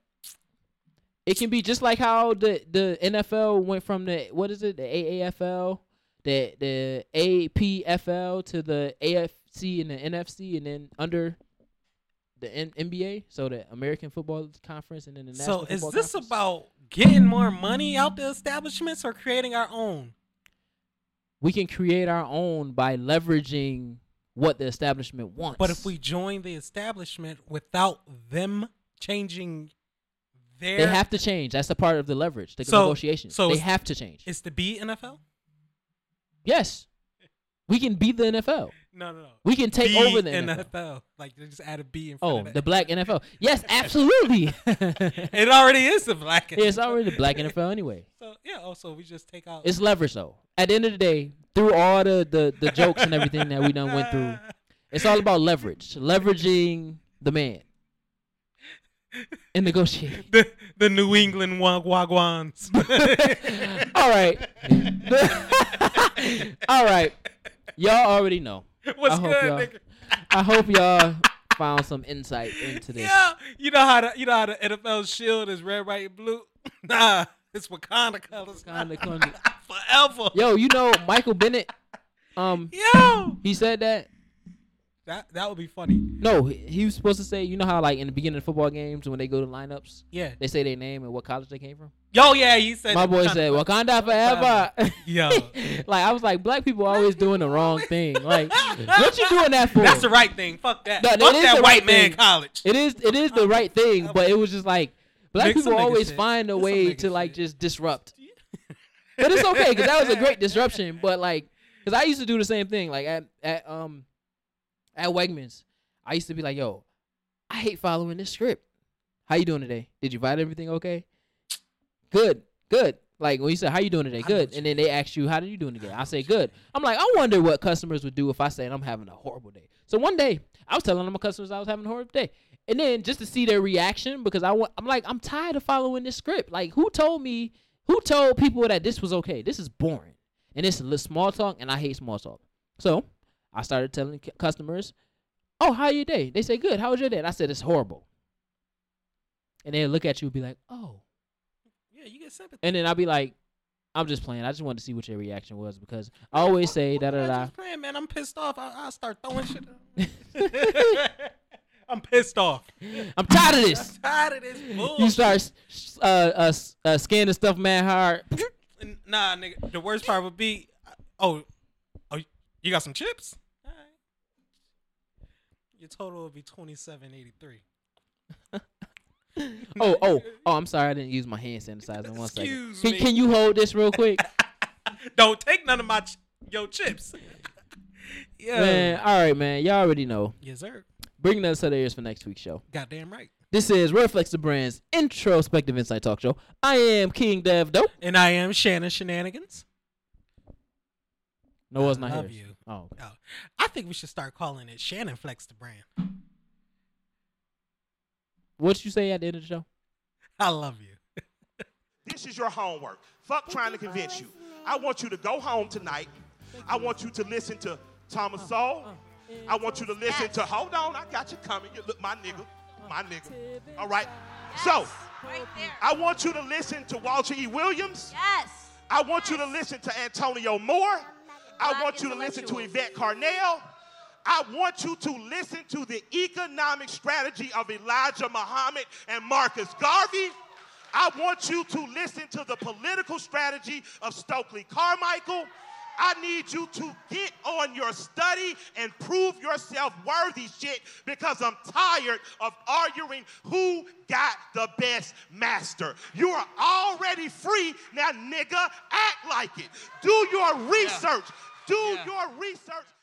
It can be just like how the, the N F L went from the, what is it, the A A F L, the the A P F L to the A F C and the N F C and then under the N B A, so the American Football Conference and then the National Football Conference. So is this about getting more money out the establishments or creating our own? We can create our own by leveraging what the establishment wants. But if we join the establishment without them changing... They're, they have to change. That's a part of the leverage, the so, negotiations. So they have to change. It's to be N F L? Yes. We can be the N F L. No, no, no. We can take be over the N F L. N F L. Like, they just add a B in front oh, of it. Oh, the black N F L. Yes, absolutely. It already is the black N F L. It's already the black N F L anyway. So, yeah, also, we just take out. It's leverage, though. At the end of the day, through all the, the, the jokes and everything that we done went through, it's all about leverage. Leveraging the man. And negotiate the, the New England Wagwans. All right, all right. Y'all already know. What's I hope good, y'all, nigga? I hope y'all found some insight into this. Yeah, you know how the you know how the N F L shield is red, white, and blue. Nah, it's Wakanda colors. Wakanda colors forever. Yo, you know Michael Bennett. Um, yo, he said that. That that would be funny. No, he, he was supposed to say, you know how like in the beginning of football games when they go to lineups, yeah, they say their name and what college they came from. Yo, yeah, you said. My boy Wakanda said Wakanda forever. forever. Yo, like I was like, black people are always doing the wrong thing. Like, what you doing that for? That's the right thing. Fuck that. No, Fuck that white right man thing. College. It is it is the right thing, but it was just like black Make people always shit. Find a Make way to shit. Like just disrupt. But it's okay because that was a great disruption. But like, because I used to do the same thing. Like at at um. At Wegmans, I used to be like, yo, I hate following this script. How you doing today? Did you find everything okay? Good, good. Like, when you said, how you doing today? Good. And then they ask you, how are you doing today? I say, good. I'm like, I wonder what customers would do if I said I'm having a horrible day. So one day, I was telling my customers I was having a horrible day. And then just to see their reaction, because I want, I'm like, I'm tired of following this script. Like, who told me, who told people that this was okay? This is boring. And it's a little small talk, and I hate small talk. So I started telling customers, oh, how your day? They say, good. How was your day? And I said, it's horrible. And they'll look at you and be like, oh. Yeah, you get sympathy. And then I'll be like, I'm just playing. I just wanted to see what your reaction was because I always say da da da. I'm just playing, man. I'm pissed off. I'll start throwing shit. I'm pissed. pissed off. I'm tired of this. I'm tired of this bullshit. You start uh, uh, uh, scanning stuff mad hard. Nah, nigga. The worst part would be, oh, oh, you got some chips? All right. Your total would be twenty-seven eighty-three. oh, oh, oh, I'm sorry. I didn't use my hand sanitizer in one second. Excuse me. Can, can you hold this real quick? Don't take none of my ch- your chips. Yeah. Man, all right, man. Y'all already know. Yes, sir. Bring that to the ears for next week's show. Goddamn right. This is Real Flex the Brands Introspective Insight Talk Show. I am King Dev Dope. And I am Shannon Shenanigans. No, it's not here. I love you. Oh. oh. I think we should start calling it Shannon Flex the Brand. What you say at the end of the show? I love you. This is your homework. Fuck trying to convince you. I want you to go home tonight. I want you to listen to Thomas oh, Soul. Oh. I want you to listen yes. to, hold on, I got you coming. You look, my nigga, my nigga. All right. Yes. So, right there. I want you to listen to Walter E. Williams. Yes. I want yes. you to listen to Antonio Moore. I want you to listen to Yvette Carnell. I want you to listen to the economic strategy of Elijah Muhammad and Marcus Garvey. I want you to listen to the political strategy of Stokely Carmichael. I need you to get on your study and prove yourself worthy shit, because I'm tired of arguing who got the best master. You are already free. Now, nigga, act like it. Do your research. Yeah. Do yeah. your research.